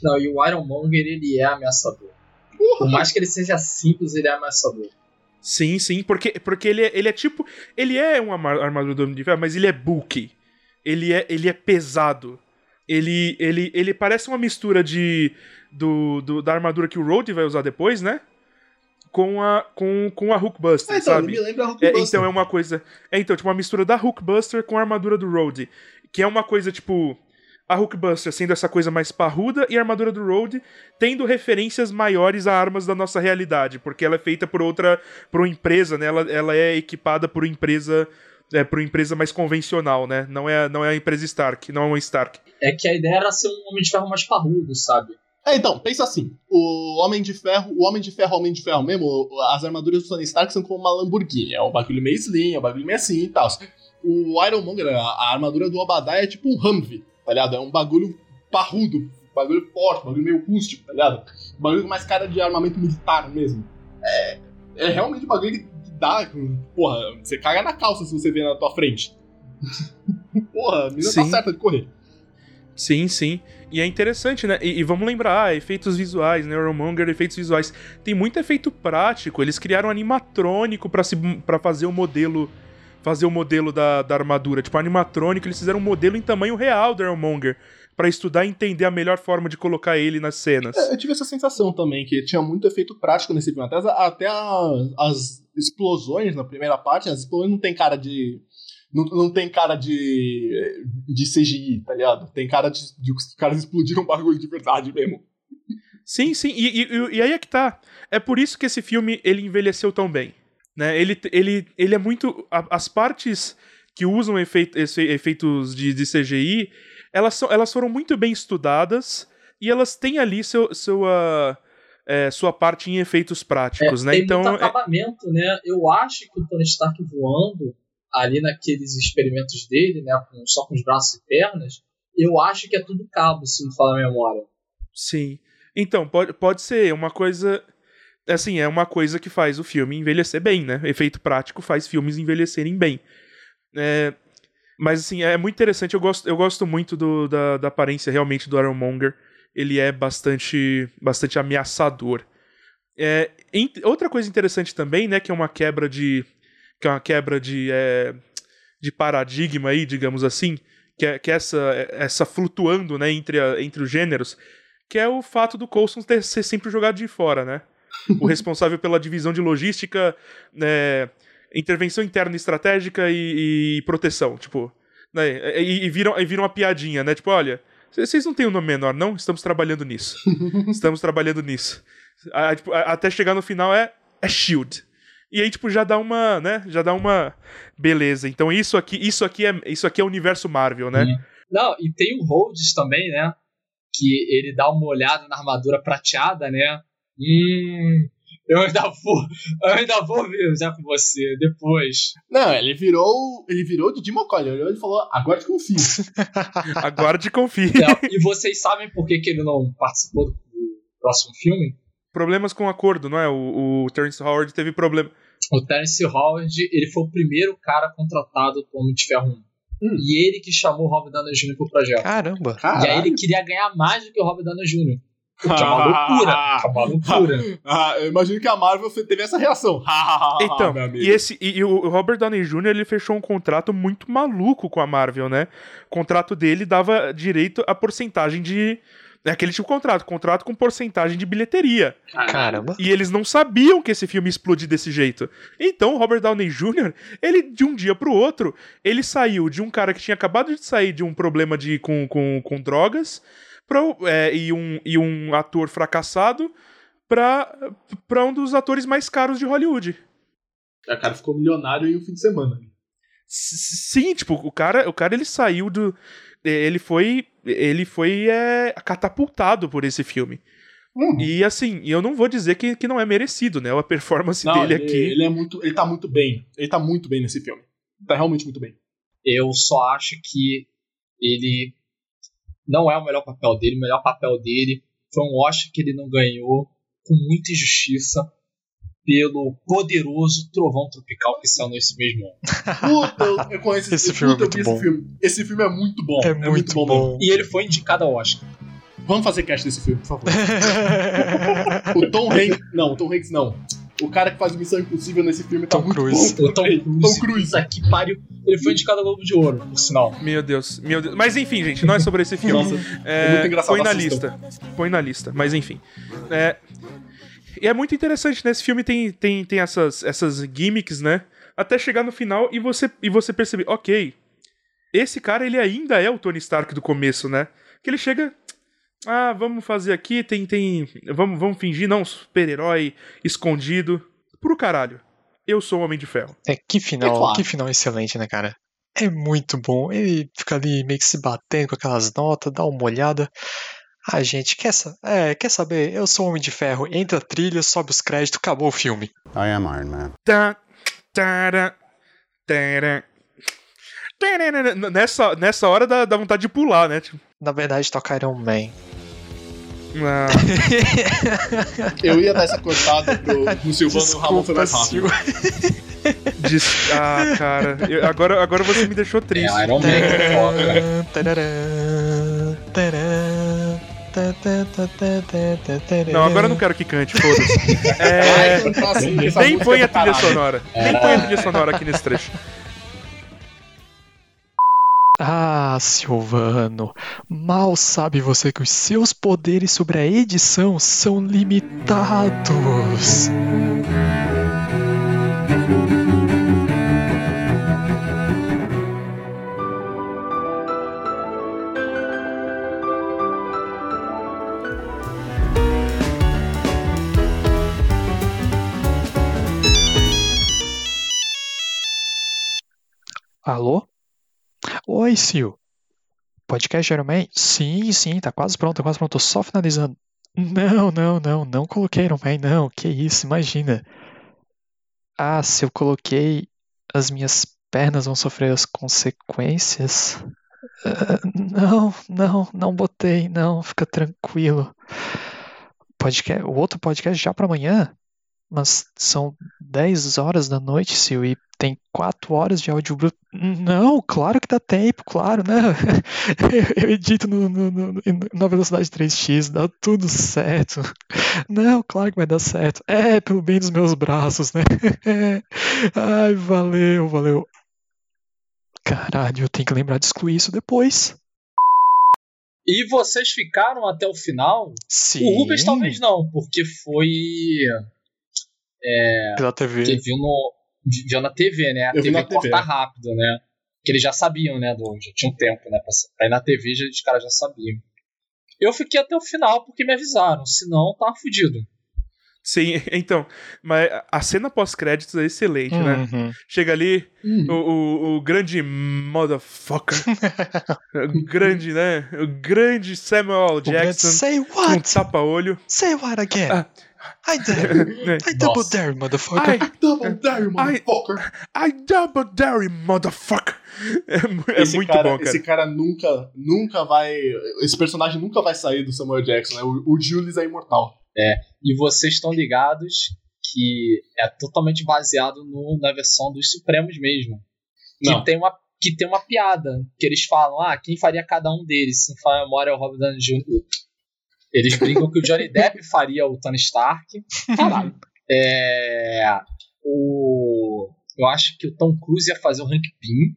Não, e o Ironmonger, ele é ameaçador. Porra. Por mais que ele seja simples, ele é ameaçador. Sim, sim, porque, porque ele, é, ele é tipo... Ele é uma armadura do Homem de Ferro, mas ele é bulky. Ele é, ele é pesado. Ele, ele, ele parece uma mistura de, do, do, da armadura que o Rhodey vai usar depois, né? Com a, com, com a Hulkbuster, ah, então, sabe? Ele me lembra a Hulkbuster. É, então, é uma coisa... É, então, tipo, uma mistura da Hulkbuster com a armadura do Rhodey. Que é uma coisa, tipo... A Hulkbuster sendo essa coisa mais parruda e a armadura do Rhodey tendo referências maiores a armas da nossa realidade, porque ela é feita por outra, por uma empresa, né? Ela, ela é equipada por uma empresa, é, por uma empresa mais convencional, né? Não é, não é a empresa Stark, não é uma Stark. É que a ideia era ser um Homem de Ferro mais parrudo, sabe? É, então, pensa assim, o Homem de Ferro, o Homem de Ferro, o Homem de Ferro mesmo, as armaduras do Tony Stark são como uma Lamborghini, é um bagulho meio slim, é um bagulho meio assim e tal. O Ironmonger, a, a armadura do Obadiah é tipo um Humvee. Tá ligado? É um bagulho parrudo, um bagulho forte, um bagulho meio rústico, tá ligado? Um bagulho com mais cara de armamento militar mesmo. É, é realmente um bagulho que dá... Porra, você caga na calça se você vê na tua frente. Porra, a mina tá certa de correr. Sim, sim. E é interessante, né? E, e vamos lembrar, efeitos visuais, né? Ironmonger, efeitos visuais. Tem muito efeito prático. Eles criaram animatrônico pra, se, pra fazer o modelo... fazer o modelo da, da armadura, tipo animatrônico, eles fizeram um modelo em tamanho real do Ironmonger, pra estudar e entender a melhor forma de colocar ele nas cenas. É, eu tive essa sensação também, que tinha muito efeito prático nesse filme, até, até a, as explosões na primeira parte, as explosões não tem cara de não, não tem cara de de C G I, tá ligado? Tem cara de, de os caras explodiram um bagulho de verdade mesmo. Sim, sim, e, e, e aí é que tá, é por isso que esse filme, ele envelheceu tão bem. Né, ele, ele, ele é muito... A, as partes que usam efeito, efe, efeitos de, de C G I, elas, são, elas foram muito bem estudadas e elas têm ali seu, seu, uh, é, sua parte em efeitos práticos. É, né? Tem então, muito acabamento, é... né? Eu acho que o Tony Stark voando ali naqueles experimentos dele, né, com, só com os braços e pernas, eu acho que é tudo cabo, se não falar a memória. Sim. Então, pode, pode ser uma coisa... Assim, é uma coisa que faz o filme envelhecer bem, né? Efeito prático faz filmes envelhecerem bem. É, mas, assim, é muito interessante. Eu gosto, eu gosto muito do, da, da aparência, realmente, do Ironmonger. Ele é bastante, bastante ameaçador. É, em, outra coisa interessante também, né? Que é uma quebra de... Que é uma quebra de, é, de paradigma aí, digamos assim. Que é, que é essa, essa flutuando, né? Entre, a, entre os gêneros. Que é o fato do Coulson ter, ser sempre jogado de fora, né? O responsável pela divisão de logística, é, intervenção interna estratégica e, e proteção, tipo, né, e, e, viram, e viram uma piadinha, né, tipo, olha, vocês não têm um nome menor, não? Estamos trabalhando nisso. Estamos trabalhando nisso. A, tipo, a, até chegar no final é, é Shield. E aí, tipo, já dá uma, né, já dá uma beleza. Então isso aqui, isso aqui é, isso aqui é o universo Marvel, né? Sim. Não, e tem o Rhodes também, né, que ele dá uma olhada na armadura prateada, né? Hum, eu ainda vou, eu ainda vou ver já com você depois. Não, ele virou, ele virou de Dimocoli, ele falou, aguarde e confie. Aguarde e confie. É, e vocês sabem por que, que ele não participou do próximo filme? Problemas com o acordo, não é? O, o Terrence Howard teve problema. O Terrence Howard, ele foi o primeiro cara contratado como Homem de Ferro um. Hum. E ele que chamou o Robert Downey Júnior pro projeto. Caramba. Caralho. E aí ele queria ganhar mais do que o Robert Downey Júnior. Que é uma loucura, ah, é uma loucura. Ah, ah, eu imagino que a Marvel teve essa reação. Então, e, esse, e, e o Robert Downey Júnior, ele fechou um contrato muito maluco com a Marvel, né? O contrato dele dava direito a porcentagem de... É aquele tipo de contrato, contrato com porcentagem de bilheteria. Caramba. E eles não sabiam que esse filme ia explodir desse jeito. Então o Robert Downey Júnior, ele de um dia pro outro, ele saiu de um cara que tinha acabado de sair de um problema de, com, com, com drogas... Pra, é, e, um, e um ator fracassado pra, pra um dos atores mais caros de Hollywood. O cara ficou milionário em um fim de semana. Sim, tipo, o cara, o cara ele saiu do, ele foi, ele foi é, catapultado por esse filme. Uhum. E assim, eu não vou dizer que, que não é merecido, né? A performance não, dele ele, aqui... Ele, é muito, ele tá muito bem. Ele tá muito bem nesse filme. Tá realmente muito bem. Eu só acho que ele não é o melhor papel dele. O melhor papel dele foi um Oscar que ele não ganhou com muita injustiça pelo poderoso Trovão Tropical que saiu nesse mesmo ano. Puta, eu conheço esse, esse filme. Puta, é muito bom. Esse filme. Esse filme é muito bom. É, é muito, muito bom. bom. E ele foi indicado ao Oscar. Vamos fazer cast desse filme, por favor. O Tom Hanks... Não, o Tom Hanks não. O cara que faz Missão Impossível nesse filme tá Tom muito Cruise. bom. O Tom, Tom Cruise. Tom que pariu. Ele foi indicado a Globo de Ouro, por sinal. Meu Deus, meu Deus. Mas enfim, gente, não é sobre esse filme. Nossa, é, é muito engraçado. Põe na lista. Põe na lista, mas enfim. É, e é muito interessante, né? Esse filme tem, tem, tem essas, essas gimmicks, né? Até chegar no final e você, e você perceber, ok, esse cara, ele ainda é o Tony Stark do começo, né? Que ele chega... Ah, vamos fazer aqui, tem, tem... Vamos, vamos fingir, não, super-herói escondido. Pro caralho. Eu sou o Homem de Ferro. É, que final, é claro. que final excelente, né, cara? É muito bom. Ele fica ali meio que se batendo com aquelas notas, dá uma olhada. Ah, gente, quer, é, quer saber? Eu sou o Homem de Ferro. Entra a trilha, sobe os créditos, acabou o filme. I am Iron Man. Tá, tá, tá, Nessa, nessa hora dá, dá vontade de pular, né? Tipo... Na verdade, toca Iron Man. Ah. Eu ia dar essa cortada pro, pro Silvano e o Ramon foi mais rápido. Des... Ah, cara. Eu, agora, agora você me deixou triste. É, Iron Man é foda, né? Não, agora eu não quero que cante, foda-se. É... Nem põe a trilha sonora. Nem põe a trilha sonora aqui nesse trecho. Ah, Silvano, mal sabe você que os seus poderes sobre a edição são limitados. Alô? Oi, Sil. Podcast Iron Man? Sim, sim, tá quase pronto, tá quase pronto, tô só finalizando. Não, não, não, não coloquei Iron Man, não, que isso, imagina. Ah, se eu coloquei, as minhas pernas vão sofrer as consequências? Uh, não, não, não botei, não, fica tranquilo. Podcast, o outro podcast já pra amanhã? Mas são dez horas da noite, Sil, e tem quatro horas de áudio bruto. Não, claro que dá tempo, claro, né? Eu, eu edito no, no, no, na velocidade três x, dá tudo certo. Não, claro que vai dar certo. É, pelo bem dos meus braços, né? É. Ai, valeu, valeu. Caralho, eu tenho que lembrar de excluir isso depois. E vocês ficaram até o final? Sim. O Rubens talvez não, porque foi... É, pela T V. Que viu, no, viu na T V, né? A Eu T V cortar rápido, né? Que eles já sabiam, né? Do, já tinha um tempo, né? Aí na T V já, os caras já sabiam. Eu fiquei até o final porque me avisaram, senão eu tava fudido. Sim, então. Mas a cena pós-créditos é excelente, uhum. né? Chega ali, uhum. o, o, o grande motherfucker. O grande, né? O grande Samuel Jackson. Say what? Um tapa-olho. Say what again? Ah, I, dare, I double dare, motherfucker. I double dare, motherfucker. I, I double dare, motherfucker. É, é muito cara, bom, cara. Esse cara nunca, nunca vai... Esse personagem nunca vai sair do Samuel Jackson, né? O, o Julius é imortal. É, e vocês estão ligados que é totalmente baseado no, na versão dos Supremos mesmo. Que tem, uma, que tem uma piada, que eles falam, ah, quem faria cada um deles? Se não falar a memória é o Robert Downey Júnior Eles brincam que o Johnny Depp faria o Tony Stark. Caralho. É, o, eu acho que o Tom Cruise ia fazer o Hank Pym.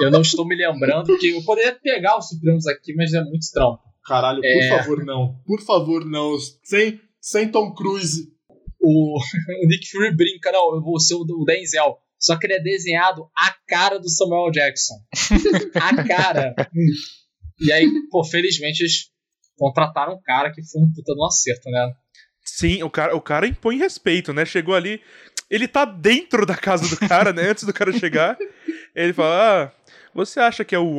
Eu não estou me lembrando, porque eu poderia pegar os Supremos aqui, mas é muito trampo. Caralho, por é... favor não. Por favor não. Sem, sem Tom Cruise. O, o Nick Fury brinca, não, eu vou ser o Denzel. Só que ele é desenhado a cara do Samuel Jackson. A cara. E aí, pô, felizmente eles contrataram um cara que foi um puta de um acerto, né? Sim, o cara, o cara impõe respeito, né? Chegou ali, ele tá dentro da casa do cara, né? Antes do cara chegar, ele fala, ah, Você acha que é o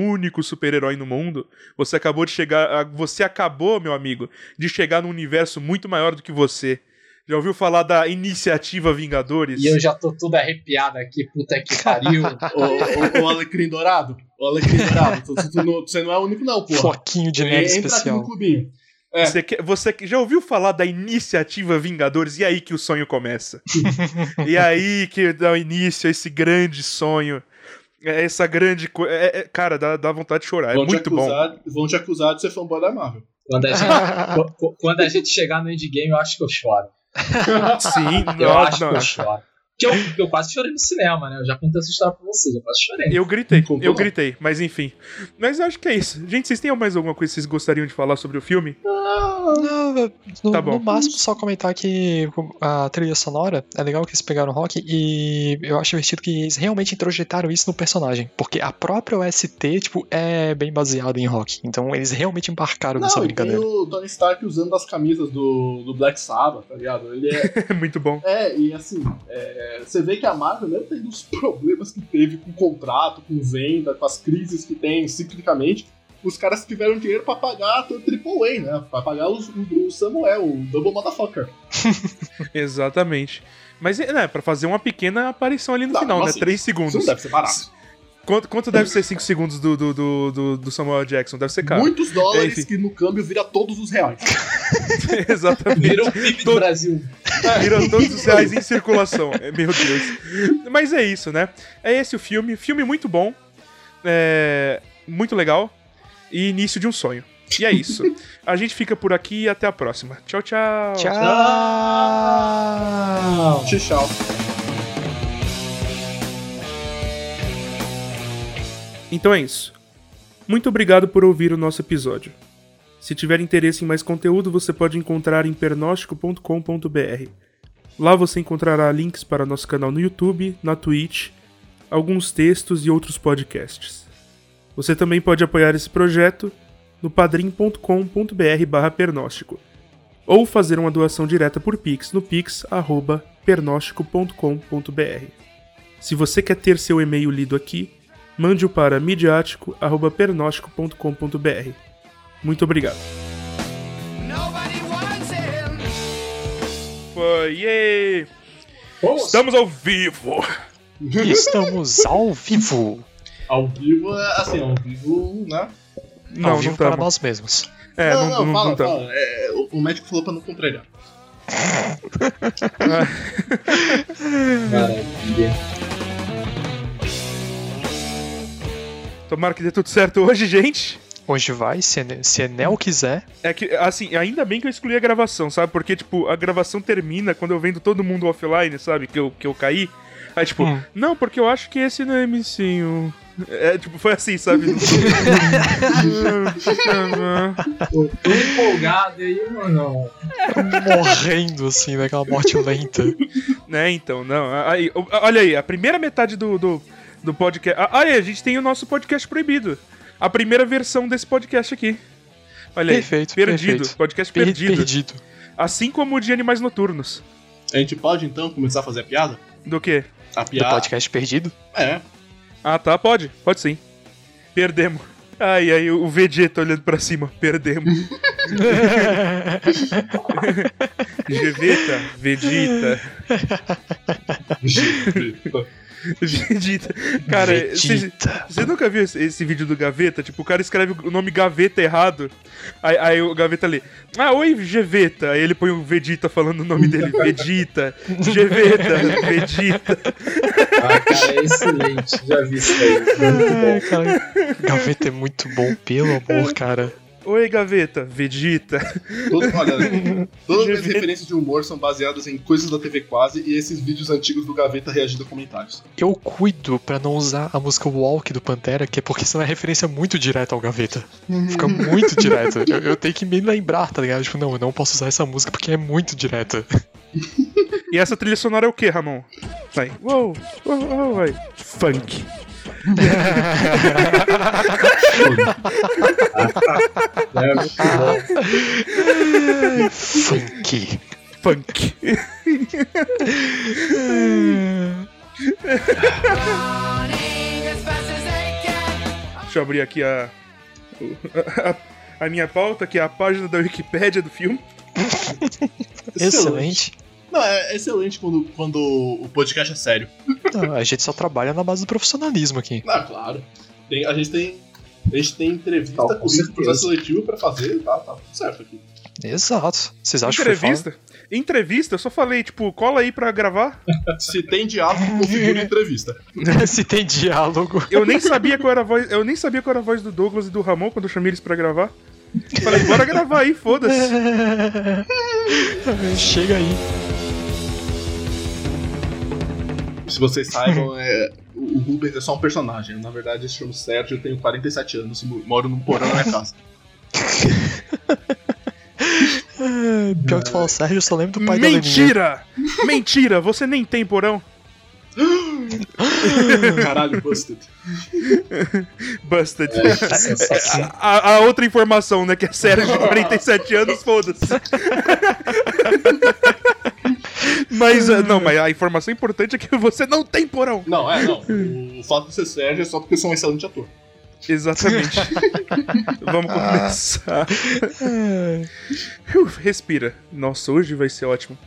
único super-herói no mundo? Você acabou de chegar... Você acabou, meu amigo, de chegar num universo muito maior do que você. Já ouviu falar da iniciativa Vingadores? E eu já tô todo arrepiado aqui, puta que pariu. o, o, o Alecrim Dourado. O Alecrim Dourado. Tu, tu, tu não, você não é o único não, pô. Foquinho de nerd especial. Entra aqui no clubinho. É. Você, que, você que, já ouviu falar da iniciativa Vingadores? E aí que o sonho começa. E aí que dá início a esse grande sonho. Essa grande coisa. É, é, cara, dá, dá vontade de chorar. Vão é muito acusar, bom. Vão te acusar de ser fanboy da Marvel. Quando a gente, quando a gente chegar no endgame, eu acho que eu choro. Sim, eu nossa, acho que eu choro. Que eu, eu quase chorei no cinema, né? Eu já contei essa história pra vocês, eu quase chorei. Eu gritei, Concurou. eu gritei, mas enfim. Mas eu acho que é isso. Gente, vocês têm mais alguma coisa que vocês gostariam de falar sobre o filme? Não, não no, tá bom. No máximo só comentar que a trilha sonora, é legal que eles pegaram o rock e eu acho divertido que eles realmente introjetaram isso no personagem, porque a própria O S T, tipo, é bem baseada em rock, então eles realmente embarcaram não, nessa brincadeira. Não, e tem o Tony Stark usando as camisas do, do Black Sabbath, tá ligado? Ele é... Muito bom. É, e assim, é... Você vê que a Marvel, né, tem os problemas que teve com o contrato, com venda, com as crises que tem ciclicamente. Os caras tiveram dinheiro pra pagar o Triple A, né? Pra pagar o, o Samuel, o Double Motherfucker. Exatamente. Mas é, né, pra fazer uma pequena aparição ali no tá, final, né? Assim, três segundos. Isso não deve ser barato. Quanto, quanto deve ser cinco segundos do, do, do, do Samuel Jackson? Deve ser caro. Muitos dólares é, que no câmbio vira todos os reais. Exatamente. Viram o P I B do Brasil. Viram todos os reais em circulação. Meu Deus. Mas é isso, né? É esse o filme. Filme muito bom. É... Muito legal. E início de um sonho. E é isso. A gente fica por aqui e até a próxima. Tchau, tchau. Tchau. Tchau, tchau. Então é isso. Muito obrigado por ouvir o nosso episódio. Se tiver interesse em mais conteúdo, você pode encontrar em pernóstico ponto com ponto b r. Lá você encontrará links para nosso canal no YouTube, na Twitch, alguns textos e outros podcasts. Você também pode apoiar esse projeto no padrim ponto com ponto b r barra pernóstico ou fazer uma doação direta por Pix no pix arroba pernóstico ponto com ponto b r. Se você quer ter seu e-mail lido aqui, mande-o para midiático arroba pernóstico ponto com ponto b r. Muito obrigado. Foi, yeah. Estamos ao vivo! Estamos ao vivo! Ao vivo, assim, ao vivo, né? Não, ao vivo não para tamo. Nós mesmos. É, não, não, não, não, fala, não fala. É, o médico falou pra não contrariar. Maravilha. Tomara que dê tudo certo hoje, gente. Hoje vai, se a, se a Nel quiser. É que, assim, ainda bem que eu excluí a gravação, sabe? Porque, tipo, a gravação termina quando eu vendo todo mundo offline, sabe? Que eu, que eu caí. Aí, tipo, hum. não, porque eu acho que esse não é M cinco. É, tipo, foi assim, sabe? Eu tô empolgado aí, mano. Morrendo, assim, né? Aquela morte lenta. Né, então, não. Aí, olha aí, a primeira metade do... do... do podcast. Ah, aí, a gente tem o nosso podcast proibido. A primeira versão desse podcast aqui. Olha aí. Perfeito, perdido. Perfeito. Podcast per- perdido. perdido. Assim como o de Animais Noturnos. A gente pode, então, começar a fazer a piada? Do quê? A piada. Do podcast perdido? É. Ah, tá, pode. Pode sim. Perdemos. Ai, ai, o Vedita olhando pra cima. Perdemos. Gaveta, Vedita. Gaveta. Vedita. Cara, você nunca viu esse, esse vídeo do Gaveta? Tipo, o cara escreve o nome Gaveta errado. Aí, aí o Gaveta lê: ah, oi, Gaveta. Aí ele põe o Vedita falando o nome dele: Vedita, Gaveta, Vedita. Ah, cara, é excelente. Já vi isso aí. É, Gaveta é muito bom, pelo amor, cara. Oi, Gaveta, Vedita. Todo, olha, todas as minhas referências de humor são baseadas em coisas da T V Quase e esses vídeos antigos do Gaveta reagindo a comentários. Eu cuido pra não usar a música Walk do Pantera, que é porque senão é referência muito direta ao Gaveta. Fica muito direta. Eu, eu tenho que me lembrar, tá ligado? Tipo, não, eu não posso usar essa música porque é muito direta. E essa trilha sonora é o quê, Ramon? Vai. Uou, uou, uou, vai. Funk. Funky. Funky. Deixa eu abrir aqui a, a, a minha pauta, que é a página da Wikipédia do filme. Excelente. Não, é excelente quando, quando o podcast é sério. Não, a gente só trabalha na base do profissionalismo aqui. Ah, claro. Tem, a gente tem, a gente tem entrevista tá, com o processo seletivo pra fazer, tá, tá tudo certo aqui. Exato. Vocês acham entrevista? Que foi entrevista? Eu só falei, tipo, cola aí pra gravar. Se tem diálogo, configura entrevista. Se tem diálogo. Eu nem sabia qual era a voz, eu nem sabia qual era a voz do Douglas e do Ramon quando eu chamei eles pra gravar. Eu falei, bora gravar aí, foda-se. Chega aí. Se vocês saibam, é, o Rubens é só um personagem. Na verdade, eu chamo Sérgio, eu tenho quarenta e sete anos, moro num porão na minha casa. Pior que tu fala Sérgio, eu só lembro do pai dele. Mentira! Da Mentira! Você nem tem porão. Caralho, busted. Busted. É, a, a outra informação, né, que é Sérgio, quarenta e sete anos, foda-se. Mas, não, mas a informação importante é que você não tem porão. Não, é, não. O fato de ser Sérgio é só porque eu sou um excelente ator. Exatamente. Vamos começar. Respira. Nossa, hoje vai ser ótimo.